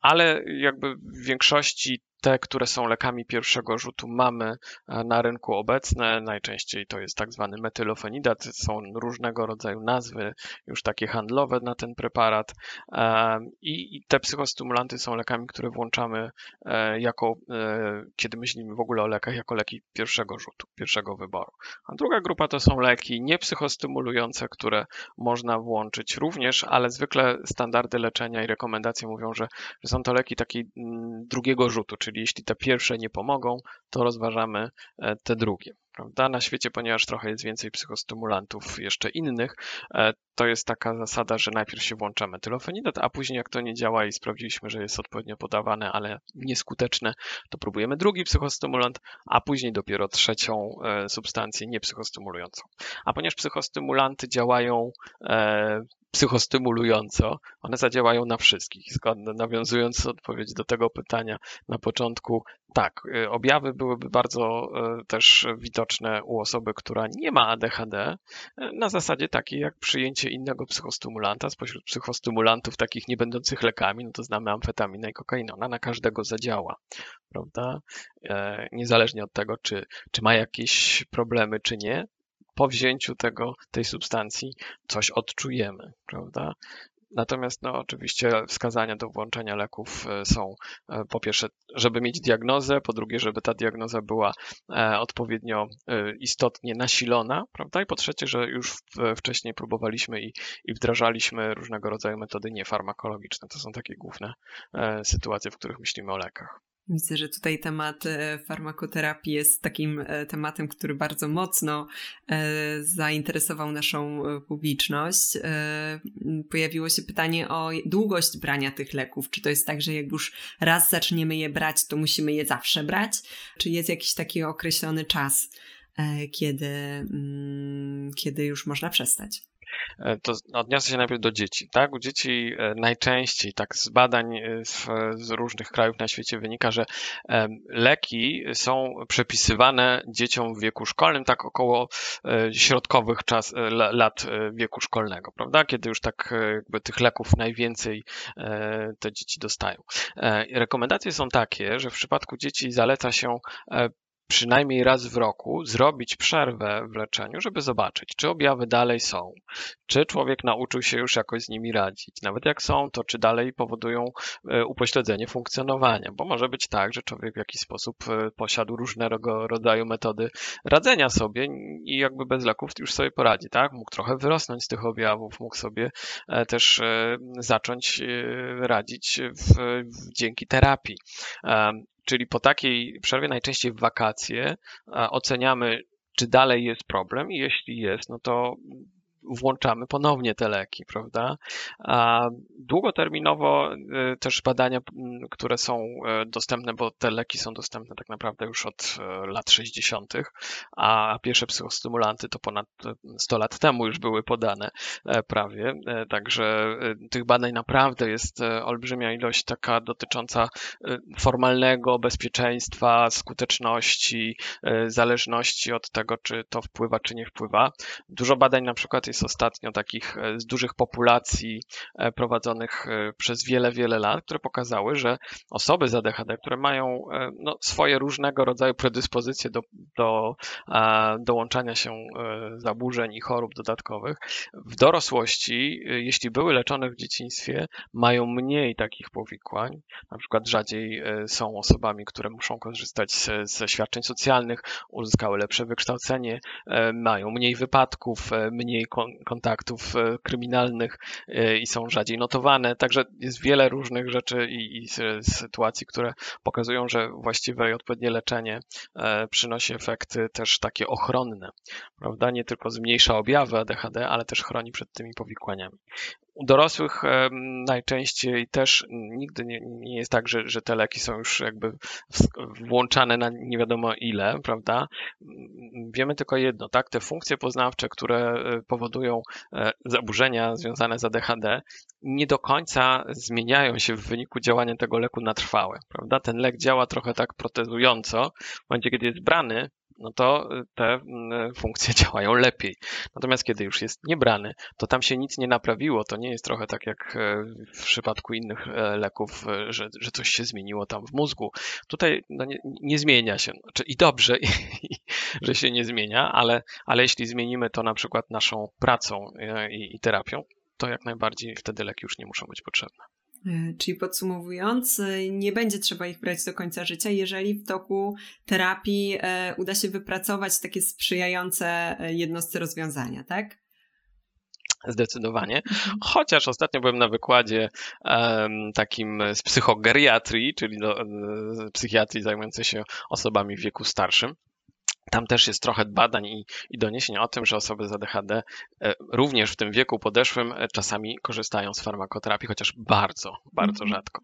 ale jakby w większości te, które są lekami pierwszego rzutu, mamy na rynku obecne. Najczęściej to jest tak zwany metylofenidat. Są różnego rodzaju nazwy już takie handlowe na ten preparat. I te psychostymulanty są lekami, które włączamy jako, kiedy myślimy w ogóle o lekach, jako leki pierwszego rzutu, pierwszego wyboru. A druga grupa to są leki niepsychostymulujące, które można włączyć również, ale zwykle standardy leczenia i rekomendacje mówią, że są to leki takiej drugiego rzutu, czyli jeśli te pierwsze nie pomogą, to rozważamy te drugie. Prawda? Na świecie, ponieważ trochę jest więcej psychostymulantów jeszcze innych, to jest taka zasada, że najpierw się włącza metylofenidat, a później jak to nie działa i sprawdziliśmy, że jest odpowiednio podawane, ale nieskuteczne, to próbujemy drugi psychostymulant, a później dopiero trzecią substancję niepsychostymulującą. A ponieważ psychostymulanty działają psychostymulująco, one zadziałają na wszystkich. Nawiązując odpowiedź do tego pytania na początku, tak, objawy byłyby bardzo też widoczne u osoby, która nie ma ADHD, na zasadzie takiej jak przyjęcie innego psychostymulanta. Spośród psychostymulantów takich nie będących lekami, no to znamy amfetaminę i kokainę. Ona na każdego zadziała, prawda? Niezależnie od tego, czy ma jakieś problemy, czy nie. Po wzięciu tej substancji coś odczujemy, prawda? Natomiast no, oczywiście wskazania do włączenia leków są po pierwsze, żeby mieć diagnozę, po drugie, żeby ta diagnoza była odpowiednio istotnie nasilona, prawda? I po trzecie, że już wcześniej próbowaliśmy i wdrażaliśmy różnego rodzaju metody niefarmakologiczne. To są takie główne sytuacje, w których myślimy o lekach. Widzę, że tutaj temat farmakoterapii jest takim tematem, który bardzo mocno zainteresował naszą publiczność. Pojawiło się pytanie o długość brania tych leków. Czy to jest tak, że jak już raz zaczniemy je brać, to musimy je zawsze brać? Czy jest jakiś taki określony czas, kiedy już można przestać? To odniosę się najpierw do dzieci. Tak? U dzieci najczęściej, tak z badań z różnych krajów na świecie wynika, że leki są przepisywane dzieciom w wieku szkolnym, tak około środkowych lat wieku szkolnego, prawda? Kiedy już tak jakby tych leków najwięcej te dzieci dostają. Rekomendacje są takie, że w przypadku dzieci zaleca się przynajmniej raz w roku zrobić przerwę w leczeniu, żeby zobaczyć, czy objawy dalej są, czy człowiek nauczył się już jakoś z nimi radzić. Nawet jak są, to czy dalej powodują upośledzenie funkcjonowania, bo może być tak, że człowiek w jakiś sposób posiadł różnego rodzaju metody radzenia sobie i jakby bez leków już sobie poradzi, tak? Mógł trochę wyrosnąć z tych objawów, mógł sobie też zacząć radzić dzięki terapii. Czyli po takiej przerwie, najczęściej w wakacje, oceniamy, czy dalej jest problem i jeśli jest, no to włączamy ponownie te leki, prawda? A długoterminowo też badania, które są dostępne, bo te leki są dostępne tak naprawdę już od lat 60., a pierwsze psychostymulanty to ponad 100 lat temu już były podane prawie, także tych badań naprawdę jest olbrzymia ilość, taka dotycząca formalnego bezpieczeństwa, skuteczności, zależności od tego, czy to wpływa, czy nie wpływa. Dużo badań na przykład jest ostatnio takich z dużych populacji prowadzonych przez wiele, wiele lat, które pokazały, że osoby z ADHD, które mają no, swoje różnego rodzaju predyspozycje do dołączania się zaburzeń i chorób dodatkowych, w dorosłości, jeśli były leczone w dzieciństwie, mają mniej takich powikłań. Na przykład rzadziej są osobami, które muszą korzystać ze świadczeń socjalnych, uzyskały lepsze wykształcenie, mają mniej wypadków, mniej kontaktów kryminalnych i są rzadziej notowane. Także jest wiele różnych rzeczy i sytuacji, które pokazują, że właściwe i odpowiednie leczenie przynosi efekty też takie ochronne, prawda? Nie tylko zmniejsza objawy ADHD, ale też chroni przed tymi powikłaniami. U dorosłych najczęściej też nigdy nie jest tak, że te leki są już jakby włączane na nie wiadomo ile, prawda? Wiemy tylko jedno, tak? Te funkcje poznawcze, które powodują zaburzenia związane z ADHD, nie do końca zmieniają się w wyniku działania tego leku na trwałe, prawda? Ten lek działa trochę tak protezująco, w momencie, kiedy jest brany, no to te funkcje działają lepiej. Natomiast kiedy już jest niebrany, to tam się nic nie naprawiło. To nie jest trochę tak jak w przypadku innych leków, że coś się zmieniło tam w mózgu. Tutaj no nie zmienia się. Znaczy, i dobrze, że się nie zmienia, ale jeśli zmienimy to na przykład naszą pracą i terapią, to jak najbardziej wtedy leki już nie muszą być potrzebne. Czyli podsumowując, nie będzie trzeba ich brać do końca życia, jeżeli w toku terapii uda się wypracować takie sprzyjające jednostce rozwiązania, tak? Zdecydowanie. Chociaż ostatnio byłem na wykładzie takim z psychogeriatrii, czyli psychiatrii zajmującej się osobami w wieku starszym. Tam też jest trochę badań i doniesień o tym, że osoby z ADHD również w tym wieku podeszłym czasami korzystają z farmakoterapii, chociaż bardzo, bardzo rzadko.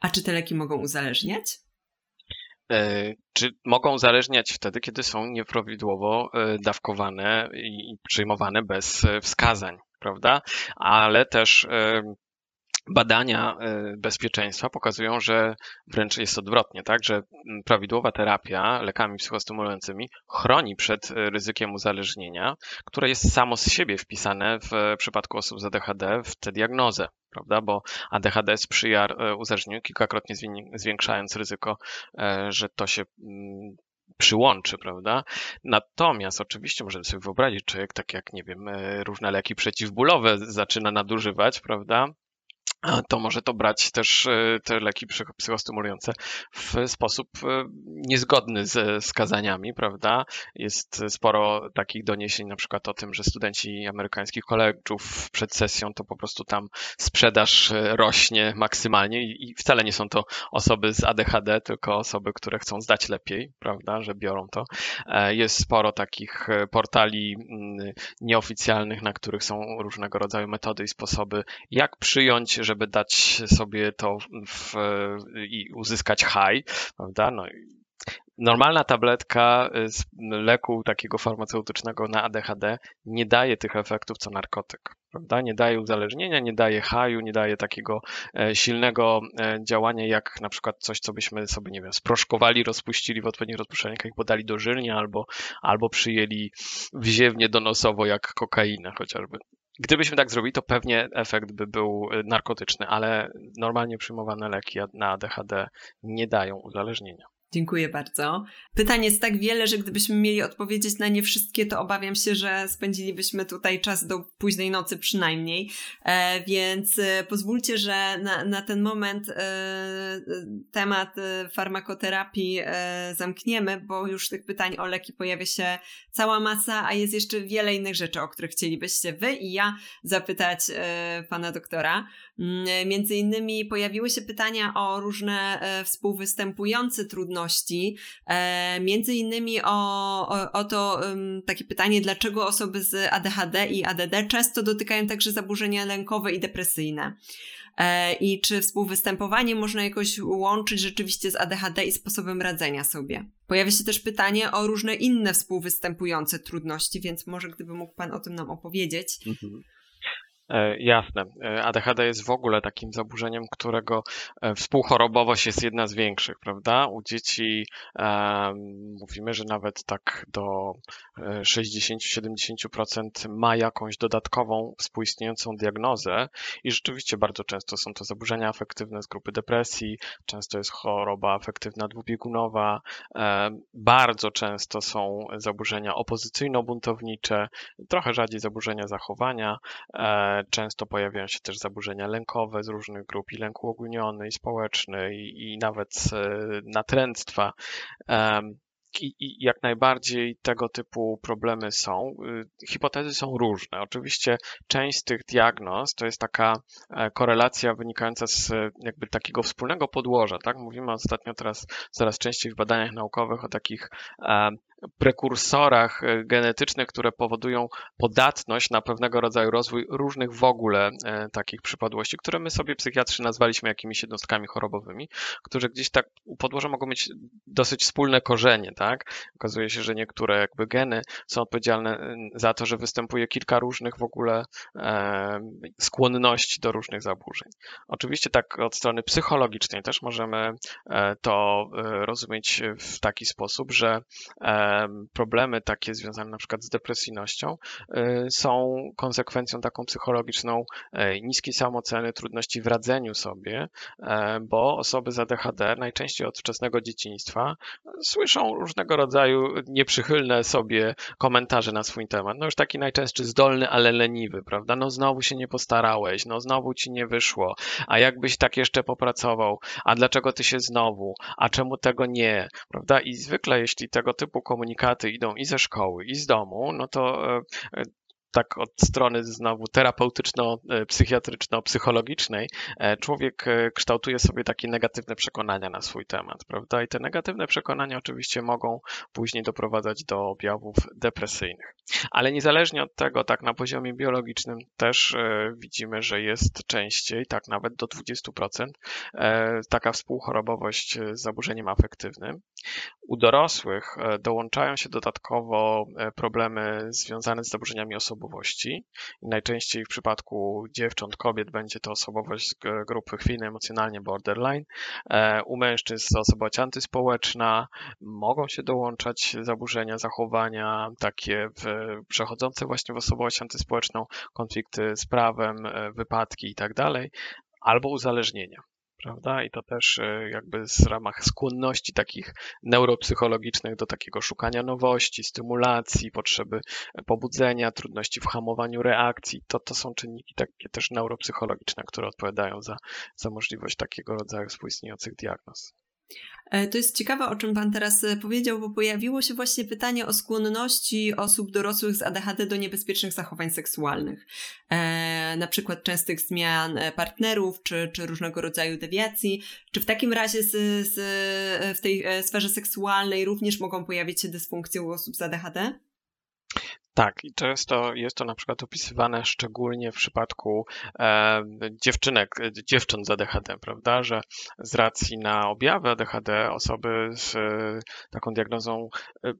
A czy te leki mogą uzależniać? Czy mogą uzależniać wtedy, kiedy są nieprawidłowo dawkowane i przyjmowane bez wskazań. prawda? Ale też badania bezpieczeństwa pokazują, że wręcz jest odwrotnie, tak? Że prawidłowa terapia lekami psychostymulującymi chroni przed ryzykiem uzależnienia, które jest samo z siebie wpisane w przypadku osób z ADHD w tę diagnozę, prawda? Bo ADHD sprzyja uzależnieniu, kilkakrotnie zwiększając ryzyko, że to się przyłączy, prawda? Natomiast oczywiście możemy sobie wyobrazić, człowiek tak jak, nie wiem, różne leki przeciwbólowe zaczyna nadużywać, prawda? To może to brać też te leki psychostymulujące w sposób niezgodny ze skazaniami, prawda? Jest sporo takich doniesień na przykład o tym, że studenci amerykańskich kolegów przed sesją to po prostu tam sprzedaż rośnie maksymalnie i wcale nie są to osoby z ADHD, tylko osoby, które chcą zdać lepiej, prawda, że biorą to. Jest sporo takich portali nieoficjalnych, na których są różnego rodzaju metody i sposoby, jak przyjąć, żeby dać sobie to i uzyskać high, prawda? No, normalna tabletka z leku takiego farmaceutycznego na ADHD nie daje tych efektów co narkotyk, prawda? Nie daje uzależnienia, nie daje haju, nie daje takiego silnego działania jak na przykład coś, co byśmy sobie, nie wiem, sproszkowali, rozpuścili w odpowiednich rozpuszczalnikach i podali dożylnie albo przyjęli wziewnie donosowo jak kokaina chociażby. Gdybyśmy tak zrobili, to pewnie efekt by był narkotyczny, ale normalnie przyjmowane leki na ADHD nie dają uzależnienia. Dziękuję bardzo. Pytań jest tak wiele, że gdybyśmy mieli odpowiedzieć na nie wszystkie, to obawiam się, że spędzilibyśmy tutaj czas do późnej nocy przynajmniej, więc pozwólcie, że na ten moment temat farmakoterapii zamkniemy, bo już tych pytań o leki pojawia się cała masa, a jest jeszcze wiele innych rzeczy, o których chcielibyście wy i ja zapytać pana doktora. Między innymi pojawiły się pytania o różne współwystępujące trudności, między innymi o to takie pytanie, dlaczego osoby z ADHD i ADD często dotykają także zaburzenia lękowe i depresyjne. I czy współwystępowanie można jakoś łączyć rzeczywiście z ADHD i sposobem radzenia sobie? Pojawia się też pytanie o różne inne współwystępujące trudności, więc może gdyby mógł pan o tym nam opowiedzieć. Mhm. Jasne. ADHD jest w ogóle takim zaburzeniem, którego współchorobowość jest jedna z większych, prawda? U dzieci mówimy, że nawet tak do 60-70% ma jakąś dodatkową, współistniejącą diagnozę i rzeczywiście bardzo często są to zaburzenia afektywne z grupy depresji, często jest choroba afektywna dwubiegunowa, bardzo często są zaburzenia opozycyjno-buntownicze, trochę rzadziej zaburzenia zachowania, często pojawiają się też zaburzenia lękowe z różnych grup, i lęk uogólniony, i społeczny, i nawet natręctwa. I jak najbardziej tego typu problemy są. Hipotezy są różne. Oczywiście część z tych diagnoz to jest taka korelacja wynikająca z jakby takiego wspólnego podłoża, tak? Mówimy ostatnio teraz coraz częściej w badaniach naukowych o takich prekursorach genetycznych, które powodują podatność na pewnego rodzaju rozwój różnych w ogóle takich przypadłości, które my sobie psychiatrzy nazwaliśmy jakimiś jednostkami chorobowymi, które gdzieś tak u podłoża mogą mieć dosyć wspólne korzenie, tak? Okazuje się, że niektóre jakby geny są odpowiedzialne za to, że występuje kilka różnych w ogóle skłonności do różnych zaburzeń. Oczywiście tak od strony psychologicznej też możemy to rozumieć w taki sposób, że problemy takie związane na przykład z depresyjnością są konsekwencją taką psychologiczną niskiej samooceny, trudności w radzeniu sobie, bo osoby z ADHD najczęściej od wczesnego dzieciństwa słyszą różnego rodzaju nieprzychylne sobie komentarze na swój temat. No już taki najczęstszy zdolny, ale leniwy, prawda? No znowu się nie postarałeś, no znowu ci nie wyszło, a jakbyś tak jeszcze popracował, a dlaczego ty się znowu, a czemu tego nie, prawda? I zwykle jeśli tego typu komunikaty idą i ze szkoły, i z domu, no to tak od strony znowu terapeutyczno-psychiatryczno-psychologicznej człowiek kształtuje sobie takie negatywne przekonania na swój temat, prawda? I te negatywne przekonania oczywiście mogą później doprowadzać do objawów depresyjnych. Ale niezależnie od tego, tak na poziomie biologicznym też widzimy, że jest częściej, tak nawet do 20%, taka współchorobowość z zaburzeniem afektywnym. U dorosłych dołączają się dodatkowo problemy związane z zaburzeniami osobowości, osobowości. I najczęściej w przypadku dziewcząt, kobiet będzie to osobowość z grupy chwiejnej, emocjonalnie borderline. U mężczyzn osobowość antyspołeczna, mogą się dołączać zaburzenia zachowania takie przechodzące właśnie w osobowość antyspołeczną, konflikty z prawem, wypadki i tak dalej, albo uzależnienia. Prawda? I to też jakby w ramach skłonności takich neuropsychologicznych do takiego szukania nowości, stymulacji, potrzeby pobudzenia, trudności w hamowaniu reakcji. To są czynniki takie też neuropsychologiczne, które odpowiadają za możliwość takiego rodzaju współistniejących diagnoz. To jest ciekawe, o czym Pan teraz powiedział, bo pojawiło się właśnie pytanie o skłonności osób dorosłych z ADHD do niebezpiecznych zachowań seksualnych. Na przykład częstych zmian partnerów, czy różnego rodzaju dewiacji. Czy w takim razie w tej sferze seksualnej również mogą pojawić się dysfunkcje u osób z ADHD? Tak, i często jest to na przykład opisywane szczególnie w przypadku dziewcząt z ADHD, prawda, że z racji na objawy ADHD osoby z taką diagnozą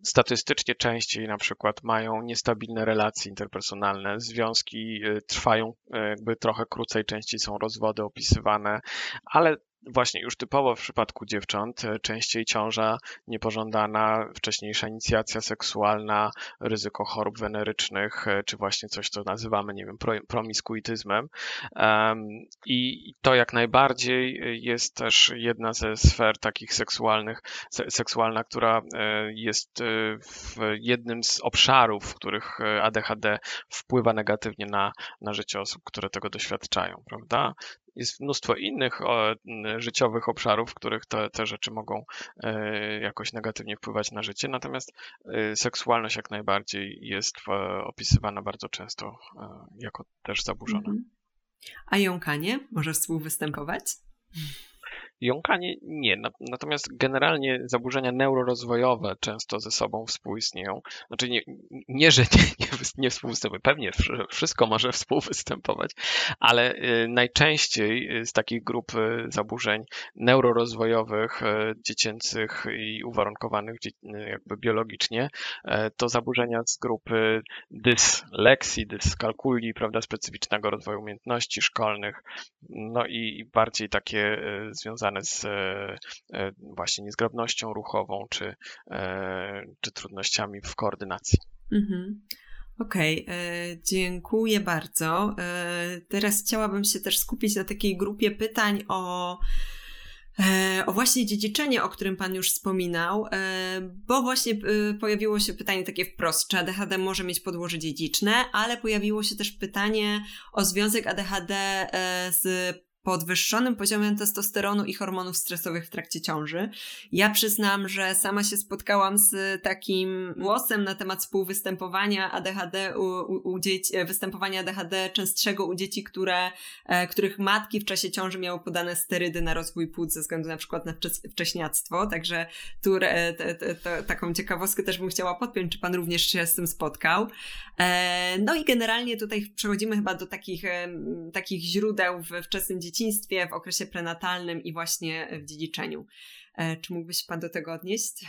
statystycznie częściej na przykład mają niestabilne relacje interpersonalne, związki trwają jakby trochę krócej, częściej są rozwody opisywane, ale właśnie już typowo w przypadku dziewcząt częściej ciąża niepożądana, wcześniejsza inicjacja seksualna, ryzyko chorób wenerycznych, czy właśnie coś, co nazywamy, nie wiem, promiskuityzmem. I to jak najbardziej jest też jedna ze sfer takich seksualna, która jest w jednym z obszarów, w których ADHD wpływa negatywnie na życie osób, które tego doświadczają, prawda? Jest mnóstwo innych życiowych obszarów, w których te rzeczy mogą jakoś negatywnie wpływać na życie, natomiast seksualność jak najbardziej jest opisywana bardzo często jako też zaburzona. A jąkanie może współwystępować? Jąkanie nie, natomiast generalnie zaburzenia neurorozwojowe często ze sobą współistnieją. Znaczy nie współwystępują, pewnie wszystko może współwystępować, ale najczęściej z takich grup zaburzeń neurorozwojowych, dziecięcych i uwarunkowanych jakby biologicznie, to zaburzenia z grupy dysleksji, dyskalkuli, prawda, specyficznego rozwoju umiejętności szkolnych, no i bardziej takie związane z właśnie niezgrabnością ruchową, czy trudnościami w koordynacji. Okej, dziękuję bardzo. Teraz chciałabym się też skupić na takiej grupie pytań o właśnie dziedziczenie, o którym Pan już wspominał, bo właśnie pojawiło się pytanie takie wprost, czy ADHD może mieć podłoże dziedziczne, ale pojawiło się też pytanie o związek ADHD z podwyższonym poziomem testosteronu i hormonów stresowych w trakcie ciąży. Ja przyznam, że sama się spotkałam z takim głosem na temat współwystępowania ADHD u dzieci, występowania ADHD częstszego u dzieci, których matki w czasie ciąży miały podane sterydy na rozwój płuc ze względu na przykład na wcześniactwo, także tu taką ciekawostkę też bym chciała podpiąć, czy Pan również się z tym spotkał. No i generalnie tutaj przechodzimy chyba do takich źródeł we wczesnym dzieciństwie, w okresie prenatalnym i właśnie w dziedziczeniu. Czy mógłby się Pan do tego odnieść?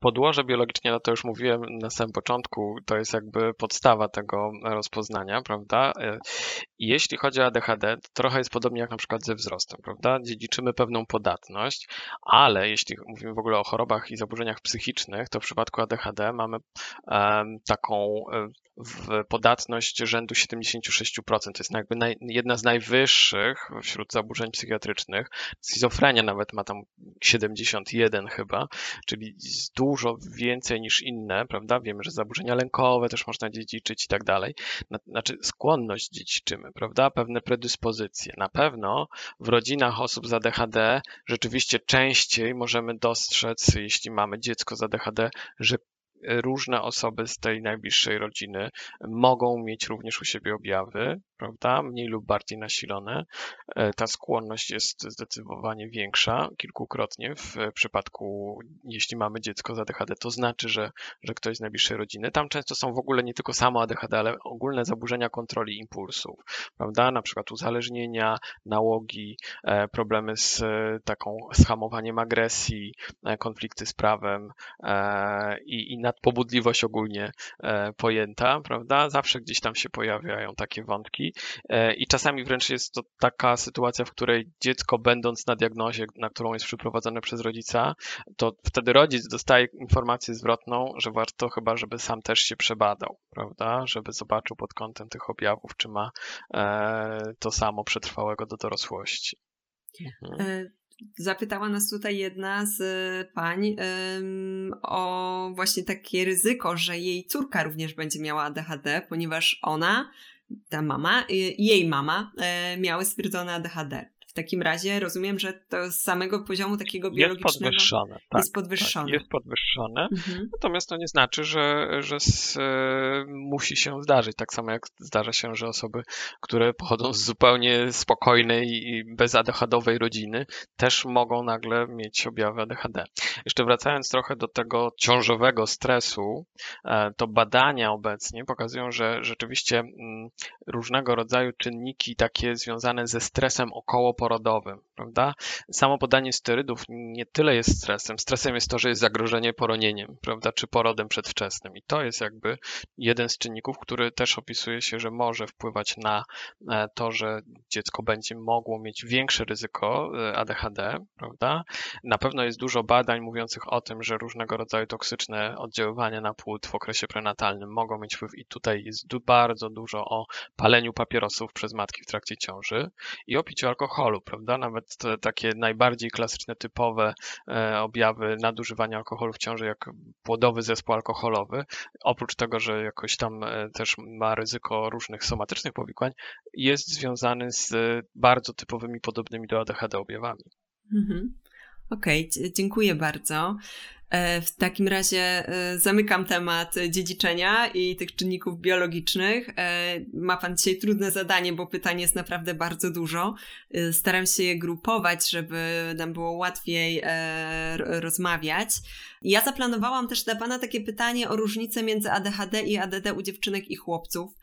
Podłoże biologiczne, no to już mówiłem na samym początku, to jest jakby podstawa tego rozpoznania, prawda? Jeśli chodzi o ADHD, to trochę jest podobnie jak na przykład ze wzrostem, prawda? Dziedziczymy pewną podatność, ale jeśli mówimy w ogóle o chorobach i zaburzeniach psychicznych, to w przypadku ADHD mamy taką podatność rzędu 76%. To jest jakby jedna z najwyższych wśród zaburzeń psychiatrycznych. Schizofrenia nawet ma tam 71 chyba, czyli dużo więcej niż inne, prawda? Wiemy, że zaburzenia lękowe też można dziedziczyć i tak dalej. Znaczy skłonność dziedziczymy, prawda? Pewne predyspozycje. Na pewno w rodzinach osób z ADHD rzeczywiście częściej możemy dostrzec, jeśli mamy dziecko z ADHD, że różne osoby z tej najbliższej rodziny mogą mieć również u siebie objawy, prawda, mniej lub bardziej nasilone. Ta skłonność jest zdecydowanie większa, kilkukrotnie w przypadku, jeśli mamy dziecko z ADHD, to znaczy, że ktoś z najbliższej rodziny. Tam często są w ogóle nie tylko samo ADHD, ale ogólne zaburzenia kontroli impulsów, prawda, na przykład uzależnienia, nałogi, problemy z z hamowaniem agresji, konflikty z prawem i na nadpobudliwość ogólnie pojęta, prawda? Zawsze gdzieś tam się pojawiają takie wątki i czasami wręcz jest to taka sytuacja, w której dziecko, będąc na diagnozie, na którą jest przyprowadzone przez rodzica, to wtedy rodzic dostaje informację zwrotną, że warto chyba, żeby sam też się przebadał, prawda? Żeby zobaczył pod kątem tych objawów, czy ma to samo przetrwałego do dorosłości. Mhm. Zapytała nas tutaj jedna z pań o właśnie takie ryzyko, że jej córka również będzie miała ADHD, ponieważ ona, ta mama i jej mama miały stwierdzone ADHD. W takim razie rozumiem, że to z samego poziomu takiego biologicznego jest podwyższone. Tak, jest podwyższone. Tak, jest podwyższone. Mhm. Natomiast to nie znaczy, że musi się zdarzyć. Tak samo jak zdarza się, że osoby, które pochodzą z zupełnie spokojnej i bez ADHD-owej rodziny, też mogą nagle mieć objawy ADHD. Jeszcze wracając trochę do tego ciążowego stresu, to badania obecnie pokazują, że rzeczywiście różnego rodzaju czynniki takie związane ze stresem około porodowym, prawda? Samo podanie sterydów nie tyle jest stresem. Stresem jest to, że jest zagrożenie poronieniem, prawda? Czy porodem przedwczesnym. I to jest jakby jeden z czynników, który też opisuje się, że może wpływać na to, że dziecko będzie mogło mieć większe ryzyko ADHD, prawda? Na pewno jest dużo badań mówiących o tym, że różnego rodzaju toksyczne oddziaływania na płód w okresie prenatalnym mogą mieć wpływ i tutaj jest bardzo dużo o paleniu papierosów przez matki w trakcie ciąży i o piciu alkoholu, prawda? Nawet te takie najbardziej klasyczne, typowe objawy nadużywania alkoholu w ciąży, jak płodowy zespół alkoholowy, oprócz tego, że jakoś tam też ma ryzyko różnych somatycznych powikłań, jest związany z bardzo typowymi, podobnymi do ADHD objawami. Mhm. Okej, dziękuję bardzo. W takim razie zamykam temat dziedziczenia i tych czynników biologicznych. Ma Pan dzisiaj trudne zadanie, bo pytań jest naprawdę bardzo dużo. Staram się je grupować, żeby nam było łatwiej rozmawiać. Ja zaplanowałam też dla Pana takie pytanie o różnicę między ADHD i ADD u dziewczynek i chłopców.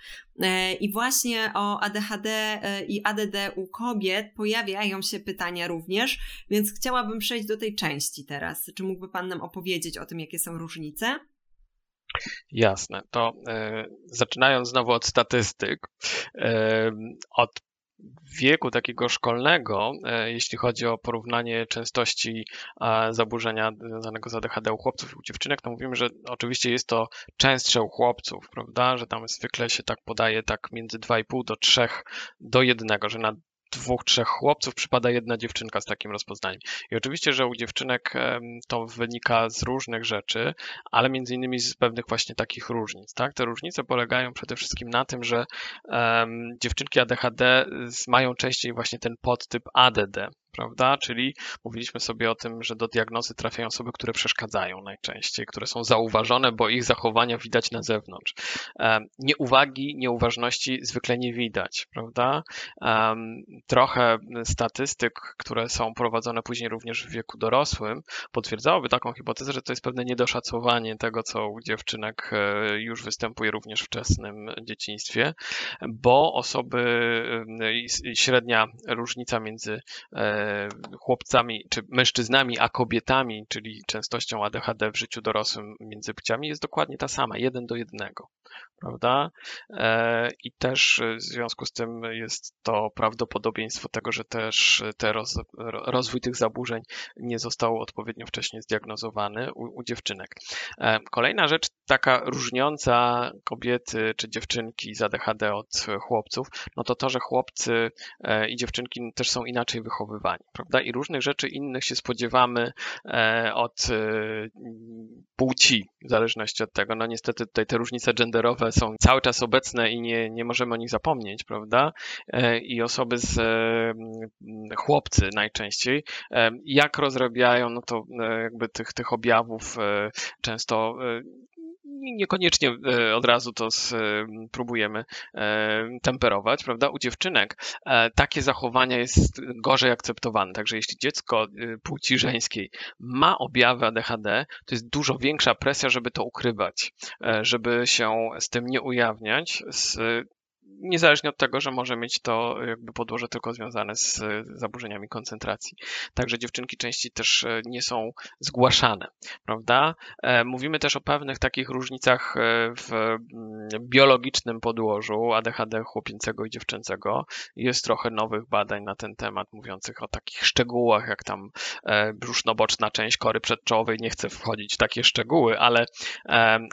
I właśnie o ADHD i ADD u kobiet pojawiają się pytania również, więc chciałabym przejść do tej części teraz. Czy mógłby Pan nam opowiedzieć o tym, jakie są różnice? Jasne. To zaczynając znowu od statystyk, od wieku takiego szkolnego, jeśli chodzi o porównanie częstości zaburzenia związanego z ADHD u chłopców i u dziewczynek, to mówimy, że oczywiście jest to częstsze u chłopców, prawda, że tam zwykle się tak podaje tak między 2,5 do 3 do 1, że na 2-3 chłopców przypada 1 dziewczynka z takim rozpoznaniem. I oczywiście, że u dziewczynek to wynika z różnych rzeczy, ale między innymi z pewnych właśnie takich różnic. Tak? Te różnice polegają przede wszystkim na tym, że dziewczynki ADHD mają częściej właśnie ten podtyp ADD, prawda? Czyli mówiliśmy sobie o tym, że do diagnozy trafiają osoby, które przeszkadzają najczęściej, które są zauważone, bo ich zachowania widać na zewnątrz. Nieuwagi, nieuważności zwykle nie widać, prawda? Trochę statystyk, które są prowadzone później również w wieku dorosłym, potwierdzałoby taką hipotezę, że to jest pewne niedoszacowanie tego, co u dziewczynek już występuje również w wczesnym dzieciństwie, bo osoby, średnia różnica między chłopcami, czy mężczyznami, a kobietami, czyli częstością ADHD w życiu dorosłym między płciami jest dokładnie ta sama, 1 do 1, prawda? I też w związku z tym jest to prawdopodobieństwo tego, że też rozwój tych zaburzeń nie został odpowiednio wcześnie zdiagnozowany u dziewczynek. Kolejna rzecz taka różniąca kobiety czy dziewczynki z ADHD od chłopców, no to, że chłopcy i dziewczynki też są inaczej wychowywani, prawda? I różnych rzeczy innych się spodziewamy od płci, w zależności od tego. No niestety tutaj te różnice genderowe są cały czas obecne i nie możemy o nich zapomnieć, prawda? I osoby chłopcy najczęściej, jak rozrabiają, no to jakby tych objawów często niekoniecznie od razu to próbujemy temperować, prawda? U dziewczynek takie zachowania jest gorzej akceptowane. Także jeśli dziecko płci żeńskiej ma objawy ADHD, to jest dużo większa presja, żeby to ukrywać, żeby się z tym nie ujawniać, niezależnie od tego, że może mieć to jakby podłoże tylko związane z zaburzeniami koncentracji. Także dziewczynki częściej też nie są zgłaszane, prawda? Mówimy też o pewnych takich różnicach w biologicznym podłożu ADHD chłopięcego i dziewczęcego. Jest trochę nowych badań na ten temat, mówiących o takich szczegółach, jak tam brzuszno-boczna część kory przedczołowej. Nie chcę wchodzić w takie szczegóły,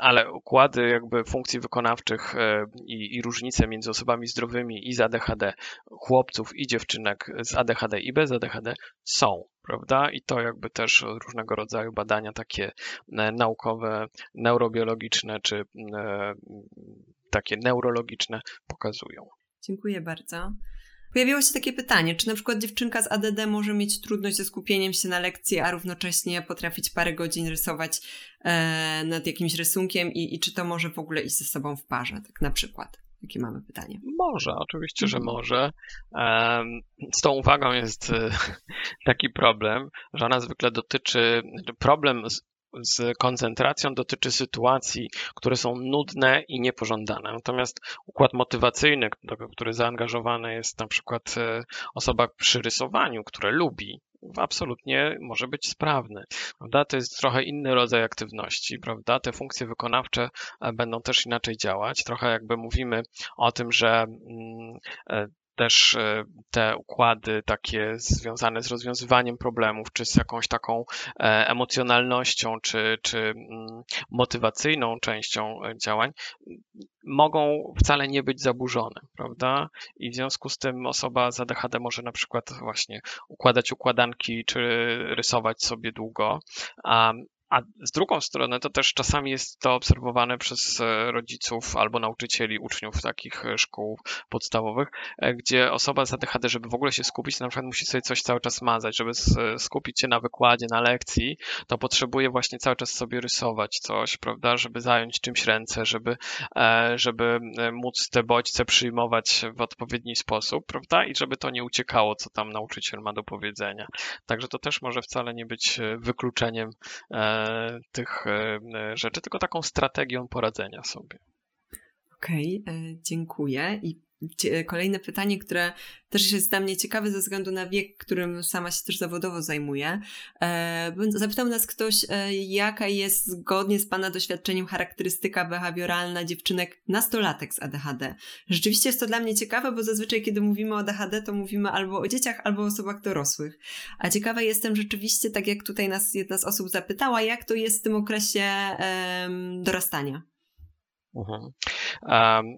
ale układy jakby funkcji wykonawczych i różnice między osobami zdrowymi i z ADHD, chłopców i dziewczynek z ADHD i bez ADHD są, prawda? I to jakby też różnego rodzaju badania takie naukowe, neurobiologiczne czy takie neurologiczne pokazują. Dziękuję bardzo. Pojawiło się takie pytanie, czy na przykład dziewczynka z ADD może mieć trudność ze skupieniem się na lekcji, a równocześnie potrafić parę godzin rysować nad jakimś rysunkiem i czy to może w ogóle iść ze sobą w parze, tak na przykład? Jakie mamy pytanie? Może, oczywiście, że może. Z tą uwagą jest taki problem, że ona zwykle dotyczy, problem z koncentracją dotyczy sytuacji, które są nudne i niepożądane. Natomiast układ motywacyjny, do który zaangażowana jest na przykład osoba przy rysowaniu, które lubi, absolutnie może być sprawny, prawda? To jest trochę inny rodzaj aktywności, prawda? Te funkcje wykonawcze będą też inaczej działać. Trochę jakby mówimy o tym, że też te układy takie związane z rozwiązywaniem problemów, czy z jakąś taką emocjonalnością, czy motywacyjną częścią działań mogą wcale nie być zaburzone, prawda? I w związku z tym osoba z ADHD może na przykład właśnie układać układanki, czy rysować sobie długo, a z drugą stronę to też czasami jest to obserwowane przez rodziców albo nauczycieli uczniów takich szkół podstawowych, gdzie osoba z ADHD, żeby w ogóle się skupić, na przykład musi sobie coś cały czas mazać, żeby skupić się na wykładzie, na lekcji, to potrzebuje właśnie cały czas sobie rysować coś, prawda, żeby zająć czymś ręce, żeby móc te bodźce przyjmować w odpowiedni sposób, prawda, i żeby to nie uciekało, co tam nauczyciel ma do powiedzenia. Także to też może wcale nie być wykluczeniem tych rzeczy, tylko taką strategią poradzenia sobie. Okej, dziękuję. I kolejne pytanie, które też jest dla mnie ciekawe ze względu na wiek, którym sama się też zawodowo zajmuję. Zapytał nas ktoś, jaka jest zgodnie z Pana doświadczeniem charakterystyka behawioralna dziewczynek nastolatek z ADHD. Rzeczywiście jest to dla mnie ciekawe, bo zazwyczaj kiedy mówimy o ADHD, to mówimy albo o dzieciach, albo o osobach dorosłych. A ciekawa jestem rzeczywiście, tak jak tutaj nas jedna z osób zapytała, jak to jest w tym okresie dorastania.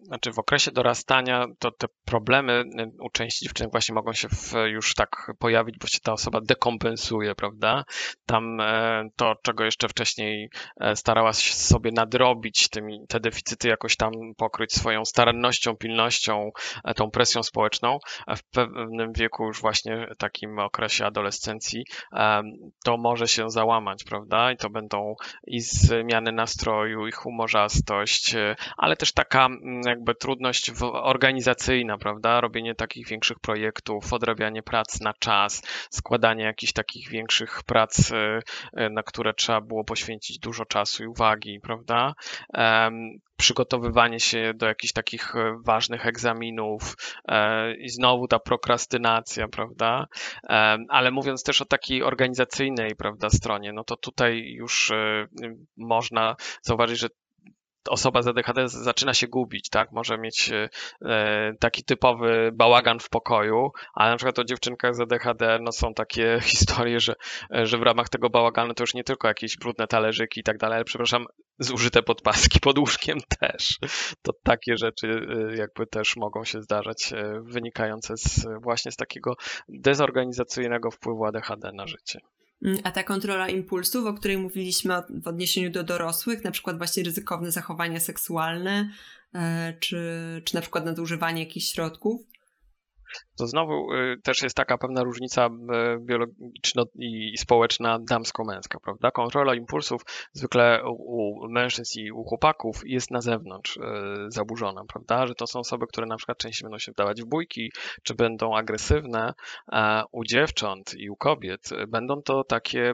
Znaczy w okresie dorastania to te problemy u części dziewczynek właśnie mogą się już tak pojawić, bo się ta osoba dekompensuje, prawda? Tam to, czego jeszcze wcześniej starała się sobie nadrobić, te deficyty jakoś tam pokryć swoją starannością, pilnością, tą presją społeczną, w pewnym wieku już właśnie takim okresie adolescencji to może się załamać, prawda? I to będą i zmiany nastroju, i humorzastość, ale też taka jakby trudność organizacyjna, prawda? Robienie takich większych projektów, odrabianie prac na czas, składanie jakichś takich większych prac, na które trzeba było poświęcić dużo czasu i uwagi, prawda? Przygotowywanie się do jakichś takich ważnych egzaminów i znowu ta prokrastynacja, prawda? Ale mówiąc też o takiej organizacyjnej, prawda, stronie, no to tutaj już można zauważyć, że osoba z ADHD zaczyna się gubić, tak? Może mieć taki typowy bałagan w pokoju, ale na przykład o dziewczynkach z ADHD no są takie historie, że w ramach tego bałaganu to już nie tylko jakieś brudne talerzyki i tak dalej, ale przepraszam, zużyte podpaski pod łóżkiem też. To takie rzeczy jakby też mogą się zdarzać, wynikające właśnie z takiego dezorganizacyjnego wpływu ADHD na życie. A ta kontrola impulsów, o której mówiliśmy w odniesieniu do dorosłych, na przykład właśnie ryzykowne zachowania seksualne, czy na przykład nadużywanie jakichś środków? to znowu też jest taka pewna różnica biologiczna i społeczna damsko-męska, prawda? Kontrola impulsów zwykle u mężczyzn i u chłopaków jest na zewnątrz zaburzona, prawda? Że to są osoby, które na przykład częściej będą się wdawać w bójki, czy będą agresywne, a u dziewcząt i u kobiet będą to takie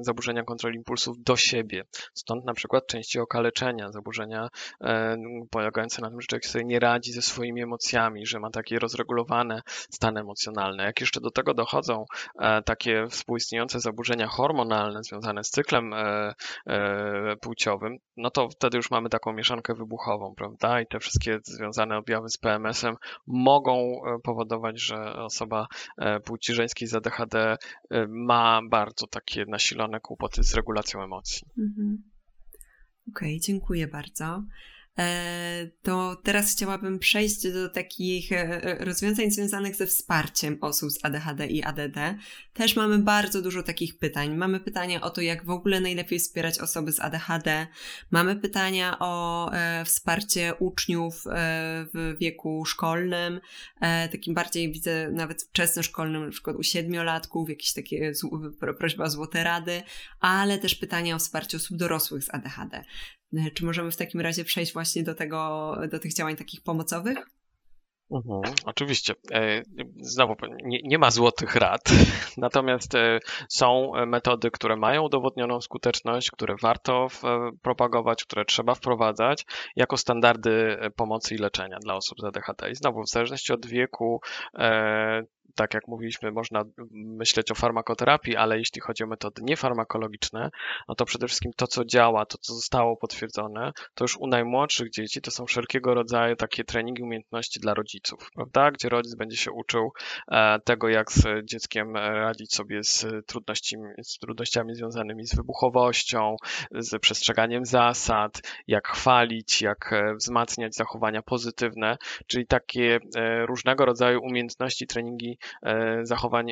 zaburzenia kontroli impulsów do siebie. Stąd na przykład częściej okaleczenia, zaburzenia polegające na tym, że człowiek sobie nie radzi ze swoimi emocjami, że ma takie rozregulowane stany emocjonalne. Jak jeszcze do tego dochodzą takie współistniejące zaburzenia hormonalne związane z cyklem płciowym, no to wtedy już mamy taką mieszankę wybuchową, prawda? I te wszystkie związane objawy z PMS-em mogą powodować, że osoba płci żeńskiej z ADHD ma bardzo takie nasilone kłopoty z regulacją emocji. Okej, dziękuję bardzo. To teraz chciałabym przejść do takich rozwiązań związanych ze wsparciem osób z ADHD i ADD. Też mamy bardzo dużo takich pytań. Mamy pytania o to, jak w ogóle najlepiej wspierać osoby z ADHD. Mamy pytania o wsparcie uczniów w wieku szkolnym, takim bardziej, widzę, nawet wczesnoszkolnym, na przykład u 7-latków, jakieś takie prośba o złote rady, ale też pytania o wsparcie osób dorosłych z ADHD. Czy możemy w takim razie przejść właśnie do tych działań takich pomocowych? Oczywiście. Znowu, nie ma złotych rad, natomiast są metody, które mają udowodnioną skuteczność, które warto propagować, które trzeba wprowadzać jako standardy pomocy i leczenia dla osób z ADHD. I znowu, w zależności od wieku, tak jak mówiliśmy, można myśleć o farmakoterapii, ale jeśli chodzi o metody niefarmakologiczne, no to przede wszystkim to, co działa, to, co zostało potwierdzone, to już u najmłodszych dzieci to są wszelkiego rodzaju takie treningi umiejętności dla rodziców, prawda? Gdzie rodzic będzie się uczył tego, jak z dzieckiem radzić sobie z trudnościami związanymi z wybuchowością, z przestrzeganiem zasad, jak chwalić, jak wzmacniać zachowania pozytywne, czyli takie różnego rodzaju umiejętności, treningi zachowań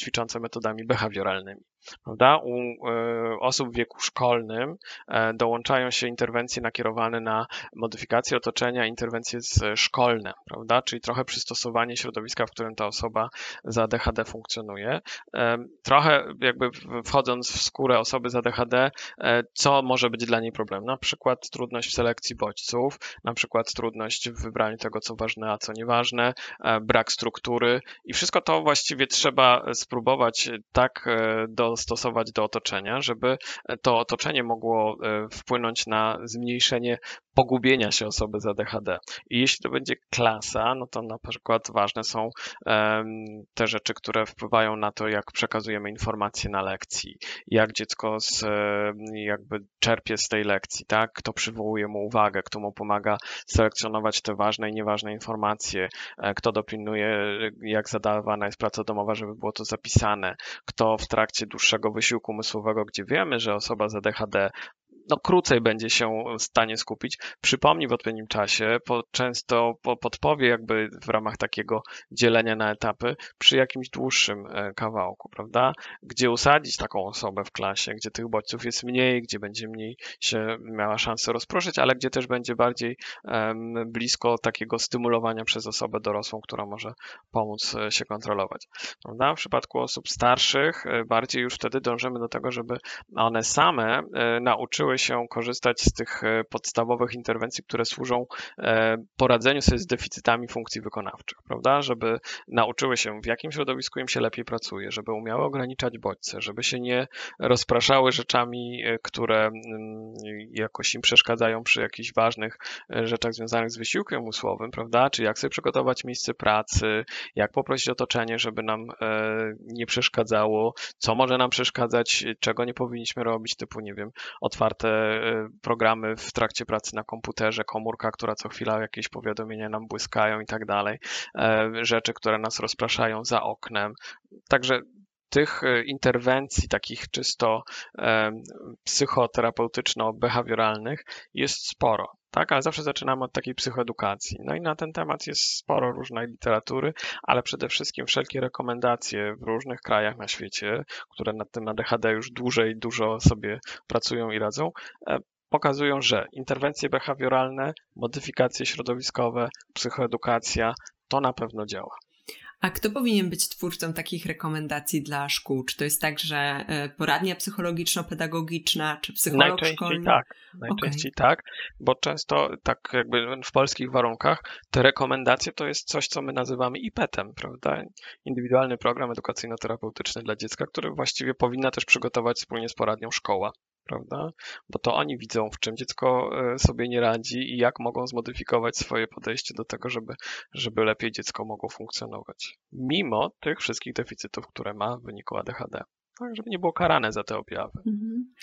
ćwiczące metodami behawioralnymi. Prawda? U osób w wieku szkolnym dołączają się interwencje nakierowane na modyfikację otoczenia, interwencje szkolne, prawda? Czyli trochę przystosowanie środowiska, w którym ta osoba z ADHD funkcjonuje. Trochę jakby wchodząc w skórę osoby z ADHD, co może być dla niej problemem? Na przykład trudność w selekcji bodźców, na przykład trudność w wybraniu tego, co ważne, a co nieważne, brak struktury i wszystko to właściwie trzeba spróbować tak dostosować do otoczenia, żeby to otoczenie mogło wpłynąć na zmniejszenie pogubienia się osoby z ADHD. I jeśli to będzie klasa, no to na przykład ważne są te rzeczy, które wpływają na to, jak przekazujemy informacje na lekcji, jak dziecko jakby czerpie z tej lekcji, tak? Kto przywołuje mu uwagę, kto mu pomaga selekcjonować te ważne i nieważne informacje, kto dopilnuje, jak zadawana jest praca domowa, żeby było to zapisane, kto w trakcie dłuższego wysiłku umysłowego, gdzie wiemy, że osoba z ADHD no krócej będzie się w stanie skupić, przypomni w odpowiednim czasie, często podpowie jakby w ramach takiego dzielenia na etapy przy jakimś dłuższym kawałku, prawda? Gdzie usadzić taką osobę w klasie, gdzie tych bodźców jest mniej, gdzie będzie mniej się miała szansę rozproszyć, ale gdzie też będzie bardziej blisko takiego stymulowania przez osobę dorosłą, która może pomóc się kontrolować. Prawda? W przypadku osób starszych bardziej już wtedy dążymy do tego, żeby one same nauczyły się korzystać z tych podstawowych interwencji, które służą poradzeniu sobie z deficytami funkcji wykonawczych, prawda? Żeby nauczyły się, w jakim środowisku im się lepiej pracuje, żeby umiały ograniczać bodźce, żeby się nie rozpraszały rzeczami, które jakoś im przeszkadzają przy jakichś ważnych rzeczach związanych z wysiłkiem umysłowym, prawda? Czyli jak sobie przygotować miejsce pracy, jak poprosić otoczenie, żeby nam nie przeszkadzało, co może nam przeszkadzać, czego nie powinniśmy robić, typu, nie wiem, otwarte programy w trakcie pracy na komputerze, komórka, która co chwila jakieś powiadomienia nam błyskają i tak dalej, rzeczy, które nas rozpraszają za oknem. Także tych interwencji takich czysto psychoterapeutyczno-behawioralnych jest sporo. Tak, ale zawsze zaczynamy od takiej psychoedukacji. No i na ten temat jest sporo różnej literatury, ale przede wszystkim wszelkie rekomendacje w różnych krajach na świecie, które nad tym ADHD już dłużej, dużo sobie pracują i radzą, pokazują, że interwencje behawioralne, modyfikacje środowiskowe, psychoedukacja, to na pewno działa. A kto powinien być twórcą takich rekomendacji dla szkół? Czy to jest tak, że poradnia psychologiczno-pedagogiczna, czy psycholog szkolny? Najczęściej tak, bo często tak jakby w polskich warunkach te rekomendacje to jest coś, co my nazywamy IPET-em, prawda? Indywidualny program edukacyjno-terapeutyczny dla dziecka, który właściwie powinna też przygotować wspólnie z poradnią szkoła, prawda? Bo to oni widzą, w czym dziecko sobie nie radzi i jak mogą zmodyfikować swoje podejście do tego, żeby lepiej dziecko mogło funkcjonować. Mimo tych wszystkich deficytów, które ma w wyniku ADHD. Tak, żeby nie było karane za te objawy. Mhm.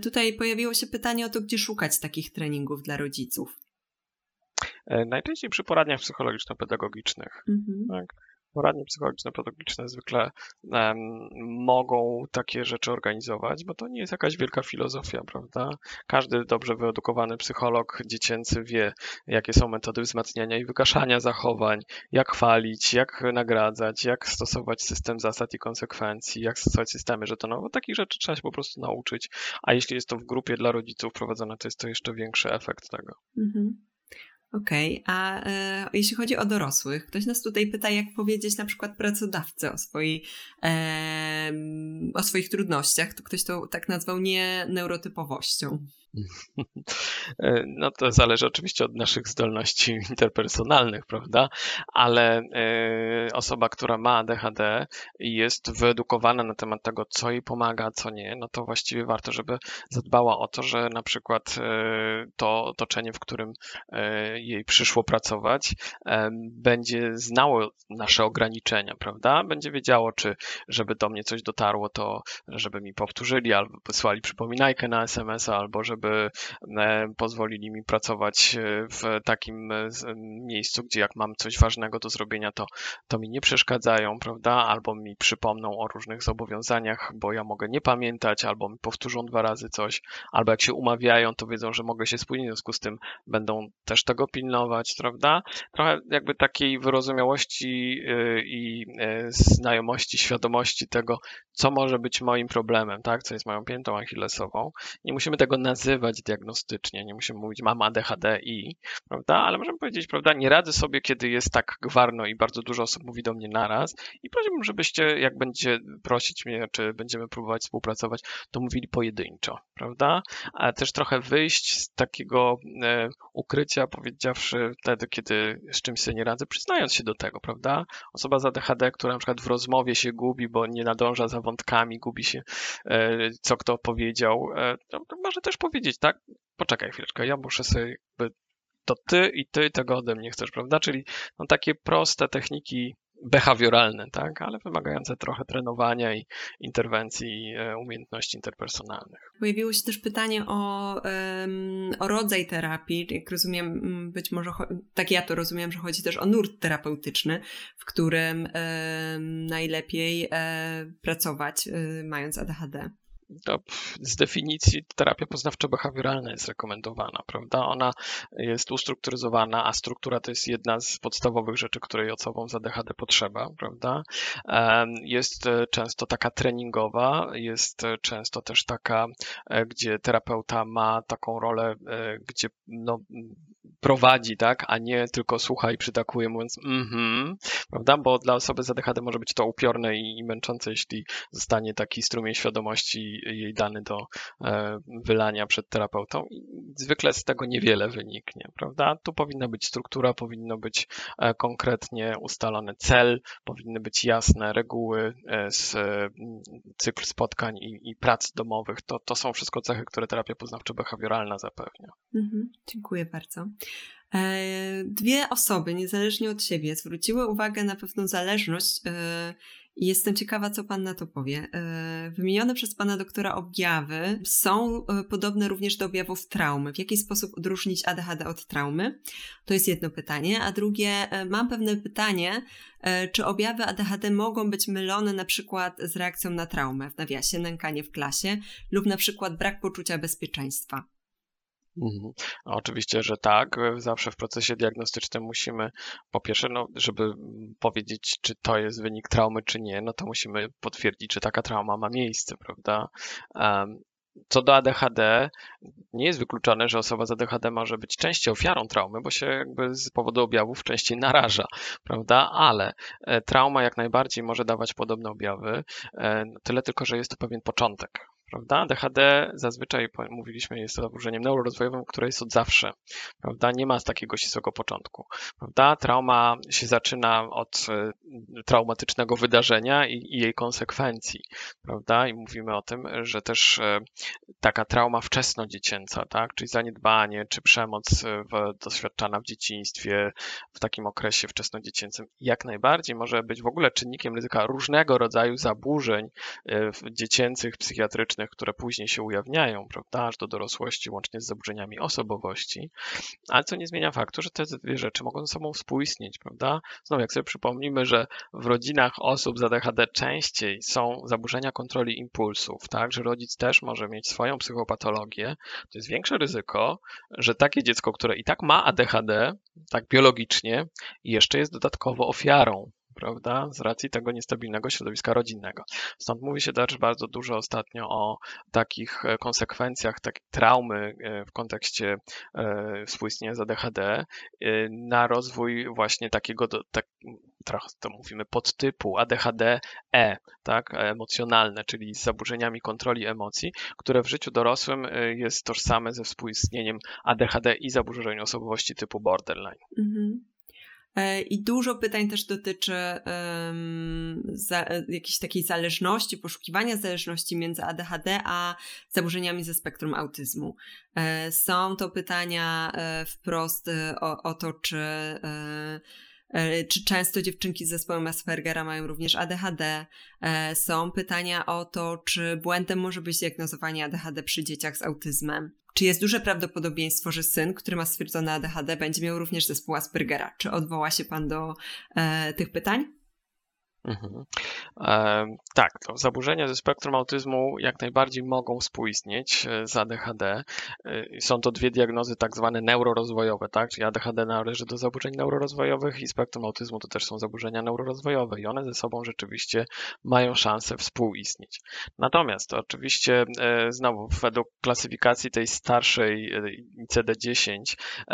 Tutaj pojawiło się pytanie o to, gdzie szukać takich treningów dla rodziców. Najczęściej przy poradniach psychologiczno-pedagogicznych. Mhm. Tak? Poradnie psychologiczno-pedagogiczne zwykle mogą takie rzeczy organizować, bo to nie jest jakaś wielka filozofia, prawda? Każdy dobrze wyedukowany psycholog dziecięcy wie, jakie są metody wzmacniania i wygaszania zachowań, jak chwalić, jak nagradzać, jak stosować system zasad i konsekwencji, jak stosować systemy żetonowe. Takich rzeczy trzeba się po prostu nauczyć, a jeśli jest to w grupie dla rodziców prowadzone, to jest to jeszcze większy efekt tego. Mhm. Okej, a jeśli chodzi o dorosłych, ktoś nas tutaj pyta, jak powiedzieć na przykład pracodawcy o swoich trudnościach, to ktoś to tak nazwał nie neurotypowością. No to zależy oczywiście od naszych zdolności interpersonalnych, prawda? Ale osoba, która ma ADHD i jest wyedukowana na temat tego, co jej pomaga, co nie, no to właściwie warto, żeby zadbała o to, że na przykład to otoczenie, w którym jej przyszło pracować, będzie znało nasze ograniczenia, prawda? Będzie wiedziało, czy żeby do mnie coś dotarło, to żeby mi powtórzyli albo wysłali przypominajkę na SMS-a, albo żeby pozwolili mi pracować w takim miejscu, gdzie jak mam coś ważnego do zrobienia, to mi nie przeszkadzają, prawda? Albo mi przypomną o różnych zobowiązaniach, bo ja mogę nie pamiętać, albo mi powtórzą 2 razy coś, albo jak się umawiają, to wiedzą, że mogę się spóźnić, w związku z tym będą też tego pilnować, prawda? Trochę jakby takiej wyrozumiałości i znajomości, świadomości tego, co może być moim problemem, tak? Co jest moją piętą achillesową. Nie musimy tego nazywać diagnostycznie, nie musimy mówić mam ADHD i, prawda? Ale możemy powiedzieć, prawda, nie radzę sobie, kiedy jest tak gwarno i bardzo dużo osób mówi do mnie naraz i prosiłbym, żebyście, jak będziecie prosić mnie, czy będziemy próbować współpracować, to mówili pojedynczo, prawda? Ale też trochę wyjść z takiego ukrycia, powiedziawszy wtedy, kiedy z czymś sobie nie radzę, przyznając się do tego, prawda? Osoba z ADHD, która na przykład w rozmowie się gubi, bo nie nadąża za wątkami, gubi się, co kto powiedział, to może też powiedzieć, tak? Poczekaj chwileczkę, ja muszę sobie jakby to ty i ty tego ode mnie chcesz, prawda? Czyli no, takie proste techniki behawioralne, tak? Ale wymagające trochę trenowania i interwencji i umiejętności interpersonalnych. Pojawiło się też pytanie o rodzaj terapii. Jak rozumiem, być może, tak ja to rozumiem, że chodzi też o nurt terapeutyczny, w którym najlepiej pracować mając ADHD. To z definicji terapia poznawczo-behawioralna jest rekomendowana, prawda? Ona jest ustrukturyzowana, a struktura to jest jedna z podstawowych rzeczy, której osobom z ADHD potrzeba, prawda? Jest często taka treningowa, jest często też taka, gdzie terapeuta ma taką rolę, gdzie no, prowadzi, tak, a nie tylko słucha i przytakuje, mówiąc prawda? Bo dla osoby z ADHD może być to upiorne i męczące, jeśli zostanie taki strumień świadomości jej dany do wylania przed terapeutą. I zwykle z tego niewiele wyniknie, prawda? Tu powinna być struktura, powinno być konkretnie ustalony cel, powinny być jasne reguły, cykl spotkań i prac domowych. To są wszystko cechy, które terapia poznawczo-behawioralna zapewnia. Dziękuję bardzo. Dwie osoby, niezależnie od siebie, zwróciły uwagę na pewną zależność i jestem ciekawa, co pan na to powie. Wymienione przez pana doktora objawy są podobne również do objawów traumy. W jaki sposób odróżnić ADHD od traumy? To jest jedno pytanie. A drugie, mam pewne pytanie, czy objawy ADHD mogą być mylone na przykład z reakcją na traumę, w nawiasie nękanie w klasie lub na przykład brak poczucia bezpieczeństwa? Oczywiście, że tak. Zawsze w procesie diagnostycznym musimy, po pierwsze, no, żeby powiedzieć, czy to jest wynik traumy, czy nie, no to musimy potwierdzić, czy taka trauma ma miejsce, prawda? Co do ADHD, nie jest wykluczone, że osoba z ADHD może być częściej ofiarą traumy, bo się jakby z powodu objawów częściej naraża, prawda? Ale trauma jak najbardziej może dawać podobne objawy, tyle tylko, że jest to pewien początek, prawda? ADHD zazwyczaj, mówiliśmy, jest zaburzeniem neurorozwojowym, które jest od zawsze, prawda? Nie ma z takiego ścisłego początku, prawda? Trauma się zaczyna od traumatycznego wydarzenia i jej konsekwencji, prawda? I mówimy o tym, że też taka trauma wczesnodziecięca, tak? Czyli zaniedbanie, czy przemoc doświadczana w dzieciństwie, w takim okresie wczesnodziecięcym, jak najbardziej może być w ogóle czynnikiem ryzyka różnego rodzaju zaburzeń dziecięcych, psychiatrycznych, które później się ujawniają, prawda, aż do dorosłości, łącznie z zaburzeniami osobowości, ale co nie zmienia faktu, że te dwie rzeczy mogą ze sobą współistnieć, prawda? Znowu, jak sobie przypomnimy, że w rodzinach osób z ADHD częściej są zaburzenia kontroli impulsów, tak, że rodzic też może mieć swoją psychopatologię, to jest większe ryzyko, że takie dziecko, które i tak ma ADHD, tak biologicznie, jeszcze jest dodatkowo ofiarą, prawda, z racji tego niestabilnego środowiska rodzinnego. Stąd mówi się też bardzo dużo ostatnio o takich konsekwencjach, takiej traumy w kontekście współistnienia z ADHD na rozwój właśnie takiego, trochę to mówimy, podtypu ADHD-E, tak, emocjonalne, czyli z zaburzeniami kontroli emocji, które w życiu dorosłym jest tożsame ze współistnieniem ADHD i zaburzeń osobowości typu borderline. Mhm. I dużo pytań też dotyczy jakiejś takiej zależności, poszukiwania zależności między ADHD a zaburzeniami ze spektrum autyzmu. Są to pytania wprost o to, czy często dziewczynki z zespołem Aspergera mają również ADHD. Są pytania o to, czy błędem może być diagnozowanie ADHD przy dzieciach z autyzmem. Czy jest duże prawdopodobieństwo, że syn, który ma stwierdzone ADHD, będzie miał również zespół Aspergera? Czy odwoła się pan do tych pytań? Mhm. Tak, to zaburzenia ze spektrum autyzmu jak najbardziej mogą współistnieć z ADHD. Są to dwie diagnozy tak zwane neurorozwojowe, tak? Czyli ADHD należy do zaburzeń neurorozwojowych i spektrum autyzmu to też są zaburzenia neurorozwojowe i one ze sobą rzeczywiście mają szansę współistnieć. Natomiast oczywiście znowu według klasyfikacji tej starszej ICD-10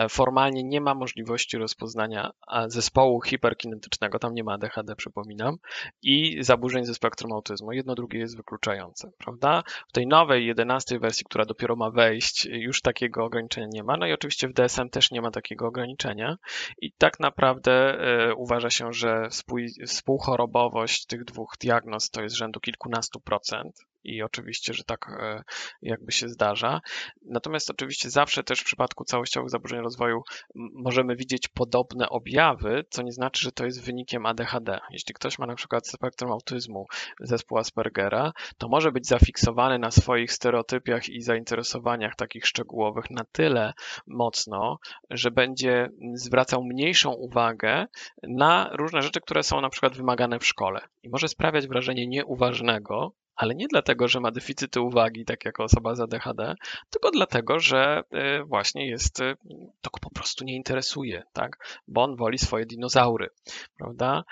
formalnie nie ma możliwości rozpoznania zespołu hiperkinetycznego, tam nie ma ADHD, przypominam, i zaburzeń ze spektrum autyzmu. Jedno drugie jest wykluczające, prawda? W tej nowej, 11 wersji, która dopiero ma wejść, już takiego ograniczenia nie ma. No i oczywiście w DSM też nie ma takiego ograniczenia. I tak naprawdę uważa się, że współchorobowość tych dwóch diagnoz to jest rzędu kilkunastu procent. I oczywiście, że tak jakby się zdarza. Natomiast oczywiście zawsze też w przypadku całościowych zaburzeń rozwoju możemy widzieć podobne objawy, co nie znaczy, że to jest wynikiem ADHD. Jeśli ktoś ma na przykład spektrum autyzmu, zespół Aspergera, to może być zafiksowany na swoich stereotypiach i zainteresowaniach takich szczegółowych na tyle mocno, że będzie zwracał mniejszą uwagę na różne rzeczy, które są na przykład wymagane w szkole. I może sprawiać wrażenie nieuważnego, ale nie dlatego, że ma deficyty uwagi, tak jak osoba z ADHD, tylko dlatego, że właśnie jest, to go po prostu nie interesuje, tak? Bo on woli swoje dinozaury, prawda?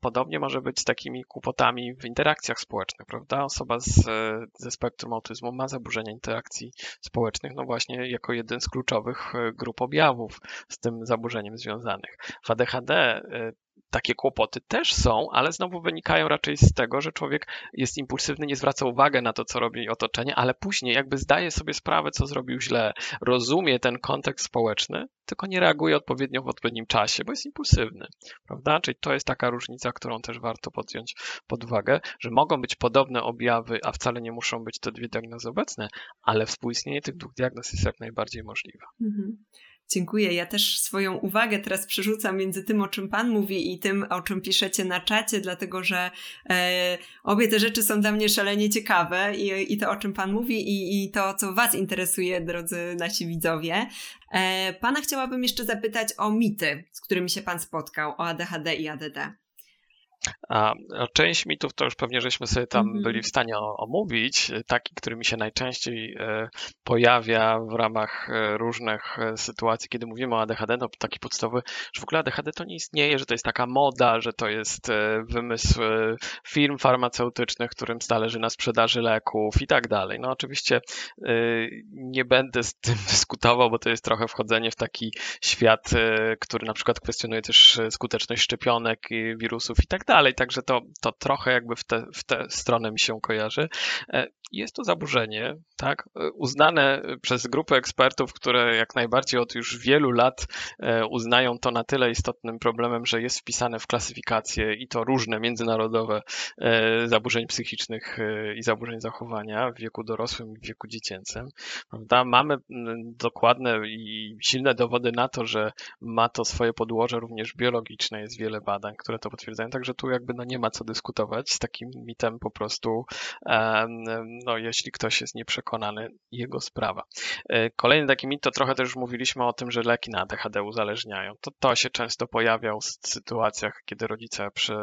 Podobnie może być z takimi kłopotami w interakcjach społecznych, prawda? Osoba ze spektrum autyzmu ma zaburzenia interakcji społecznych, no właśnie jako jeden z kluczowych grup objawów z tym zaburzeniem związanych. W ADHD takie kłopoty też są, ale znowu wynikają raczej z tego, że człowiek jest impulsywny, nie zwraca uwagi na to, co robi otoczenie, ale później jakby zdaje sobie sprawę, co zrobił źle, rozumie ten kontekst społeczny, tylko nie reaguje odpowiednio w odpowiednim czasie, bo jest impulsywny, prawda? Czyli to jest taka różnica, którą też warto podjąć pod uwagę, że mogą być podobne objawy, a wcale nie muszą być te dwie diagnozy obecne, ale współistnienie tych dwóch diagnoz jest jak najbardziej możliwe. Mhm. Dziękuję. Ja też swoją uwagę teraz przerzucam między tym, o czym pan mówi i tym, o czym piszecie na czacie, dlatego że obie te rzeczy są dla mnie szalenie ciekawe i to, o czym pan mówi i to, co was interesuje, drodzy nasi widzowie. Pana chciałabym jeszcze zapytać o mity, z którymi się pan spotkał, o ADHD i ADD. Część mitów to już pewnie żeśmy sobie tam byli w stanie omówić. Taki, który mi się najczęściej pojawia w ramach różnych sytuacji, kiedy mówimy o ADHD, to taki podstawowy, że w ogóle ADHD to nie istnieje, że to jest taka moda, że to jest wymysł firm farmaceutycznych, którym zależy na sprzedaży leków i tak dalej. No oczywiście nie będę z tym dyskutował, bo to jest trochę wchodzenie w taki świat, który na przykład kwestionuje też skuteczność szczepionek, wirusów i tak dalej. Także to trochę jakby w tę stronę mi się kojarzy. Jest to zaburzenie, tak, uznane przez grupę ekspertów, które jak najbardziej od już wielu lat uznają to na tyle istotnym problemem, że jest wpisane w klasyfikacje i to różne międzynarodowe zaburzeń psychicznych i zaburzeń zachowania w wieku dorosłym i w wieku dziecięcym. Prawda? Mamy dokładne i silne dowody na to, że ma to swoje podłoże również biologiczne. Jest wiele badań, które to potwierdzają. Także tu jakby nie ma co dyskutować z takim mitem po prostu. No, jeśli ktoś jest nieprzekonany, jego sprawa. Kolejny taki mit to trochę też mówiliśmy o tym, że leki na ADHD uzależniają. To się często pojawia w sytuacjach, kiedy rodzice przy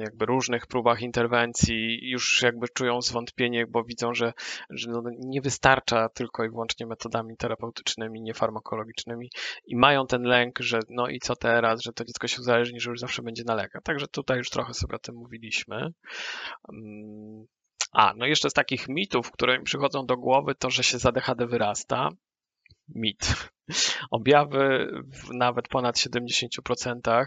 jakby różnych próbach interwencji już jakby czują zwątpienie, bo widzą, że no nie wystarcza tylko i wyłącznie metodami terapeutycznymi, niefarmakologicznymi i mają ten lęk, że no i co teraz, że to dziecko się uzależni, że już zawsze będzie na lekach. Także tutaj już trochę sobie o tym mówiliśmy. No jeszcze z takich mitów, które mi przychodzą do głowy, to, że się z ADHD wyrasta. Mit. Objawy w nawet ponad 70%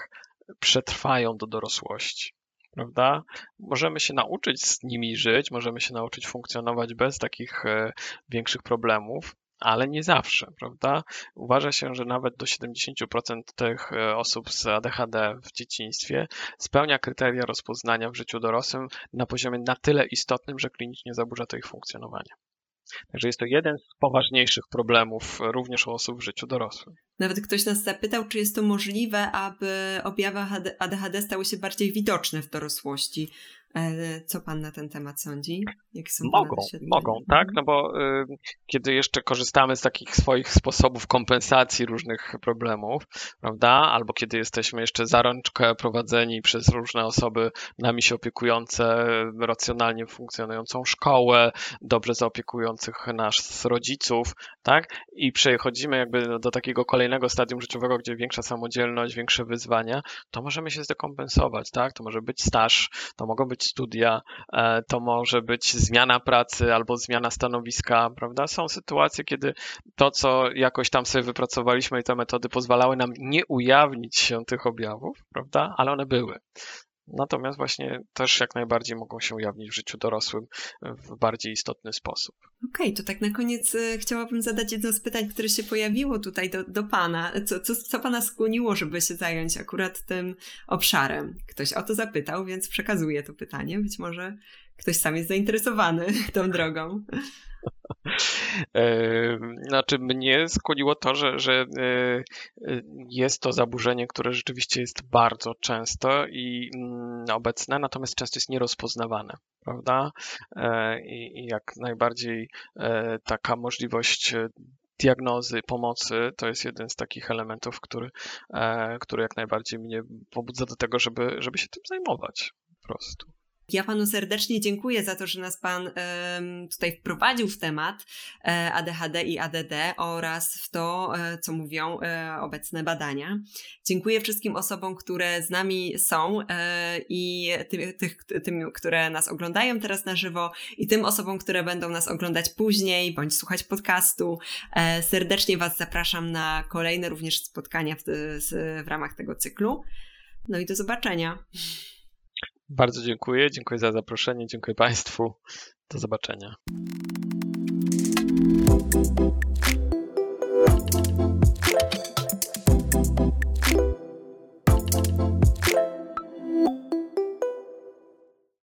przetrwają do dorosłości. Prawda? Możemy się nauczyć z nimi żyć, możemy się nauczyć funkcjonować bez takich większych problemów, ale nie zawsze, prawda? Uważa się, że nawet do 70% tych osób z ADHD w dzieciństwie spełnia kryteria rozpoznania w życiu dorosłym na poziomie na tyle istotnym, że klinicznie zaburza to ich funkcjonowanie. Także jest to jeden z poważniejszych problemów również u osób w życiu dorosłym. Nawet ktoś nas zapytał, czy jest to możliwe, aby objawy ADHD stały się bardziej widoczne w dorosłości. Co pan na ten temat sądzi? Jak są mogą, tak, no bo kiedy jeszcze korzystamy z takich swoich sposobów kompensacji różnych problemów, prawda, albo kiedy jesteśmy jeszcze za rączkę prowadzeni przez różne osoby nami się opiekujące, racjonalnie funkcjonującą szkołę, dobrze zaopiekujących nas rodziców, tak, i przechodzimy jakby do takiego kolejnego stadium życiowego, gdzie większa samodzielność, większe wyzwania, to możemy się zdekompensować, tak, to może być staż, to mogą być studia, to może być zmiana pracy albo zmiana stanowiska, prawda? Są sytuacje, kiedy to, co jakoś tam sobie wypracowaliśmy i te metody pozwalały nam nie ujawnić się tych objawów, prawda? Ale one były. Natomiast właśnie też jak najbardziej mogą się ujawnić w życiu dorosłym w bardziej istotny sposób. Okej, to tak na koniec chciałabym zadać jedno z pytań, które się pojawiło tutaj do pana. Co pana skłoniło, żeby się zająć akurat tym obszarem? Ktoś o to zapytał, więc przekazuję to pytanie. Być może ktoś sam jest zainteresowany tą drogą. Znaczy mnie skłoniło to, że jest to zaburzenie, które rzeczywiście jest bardzo często i obecne, natomiast często jest nierozpoznawane, prawda? I jak najbardziej taka możliwość diagnozy, pomocy, to jest jeden z takich elementów, który jak najbardziej mnie pobudza do tego, żeby się tym zajmować po prostu. Ja panu serdecznie dziękuję za to, że nas pan tutaj wprowadził w temat ADHD i ADD oraz w to, co mówią obecne badania. Dziękuję wszystkim osobom, które z nami są i tym, które nas oglądają teraz na żywo i tym osobom, które będą nas oglądać później bądź słuchać podcastu. Serdecznie was zapraszam na kolejne również spotkania w ramach tego cyklu. No i do zobaczenia. Bardzo dziękuję. Dziękuję za zaproszenie. Dziękuję Państwu. Do zobaczenia.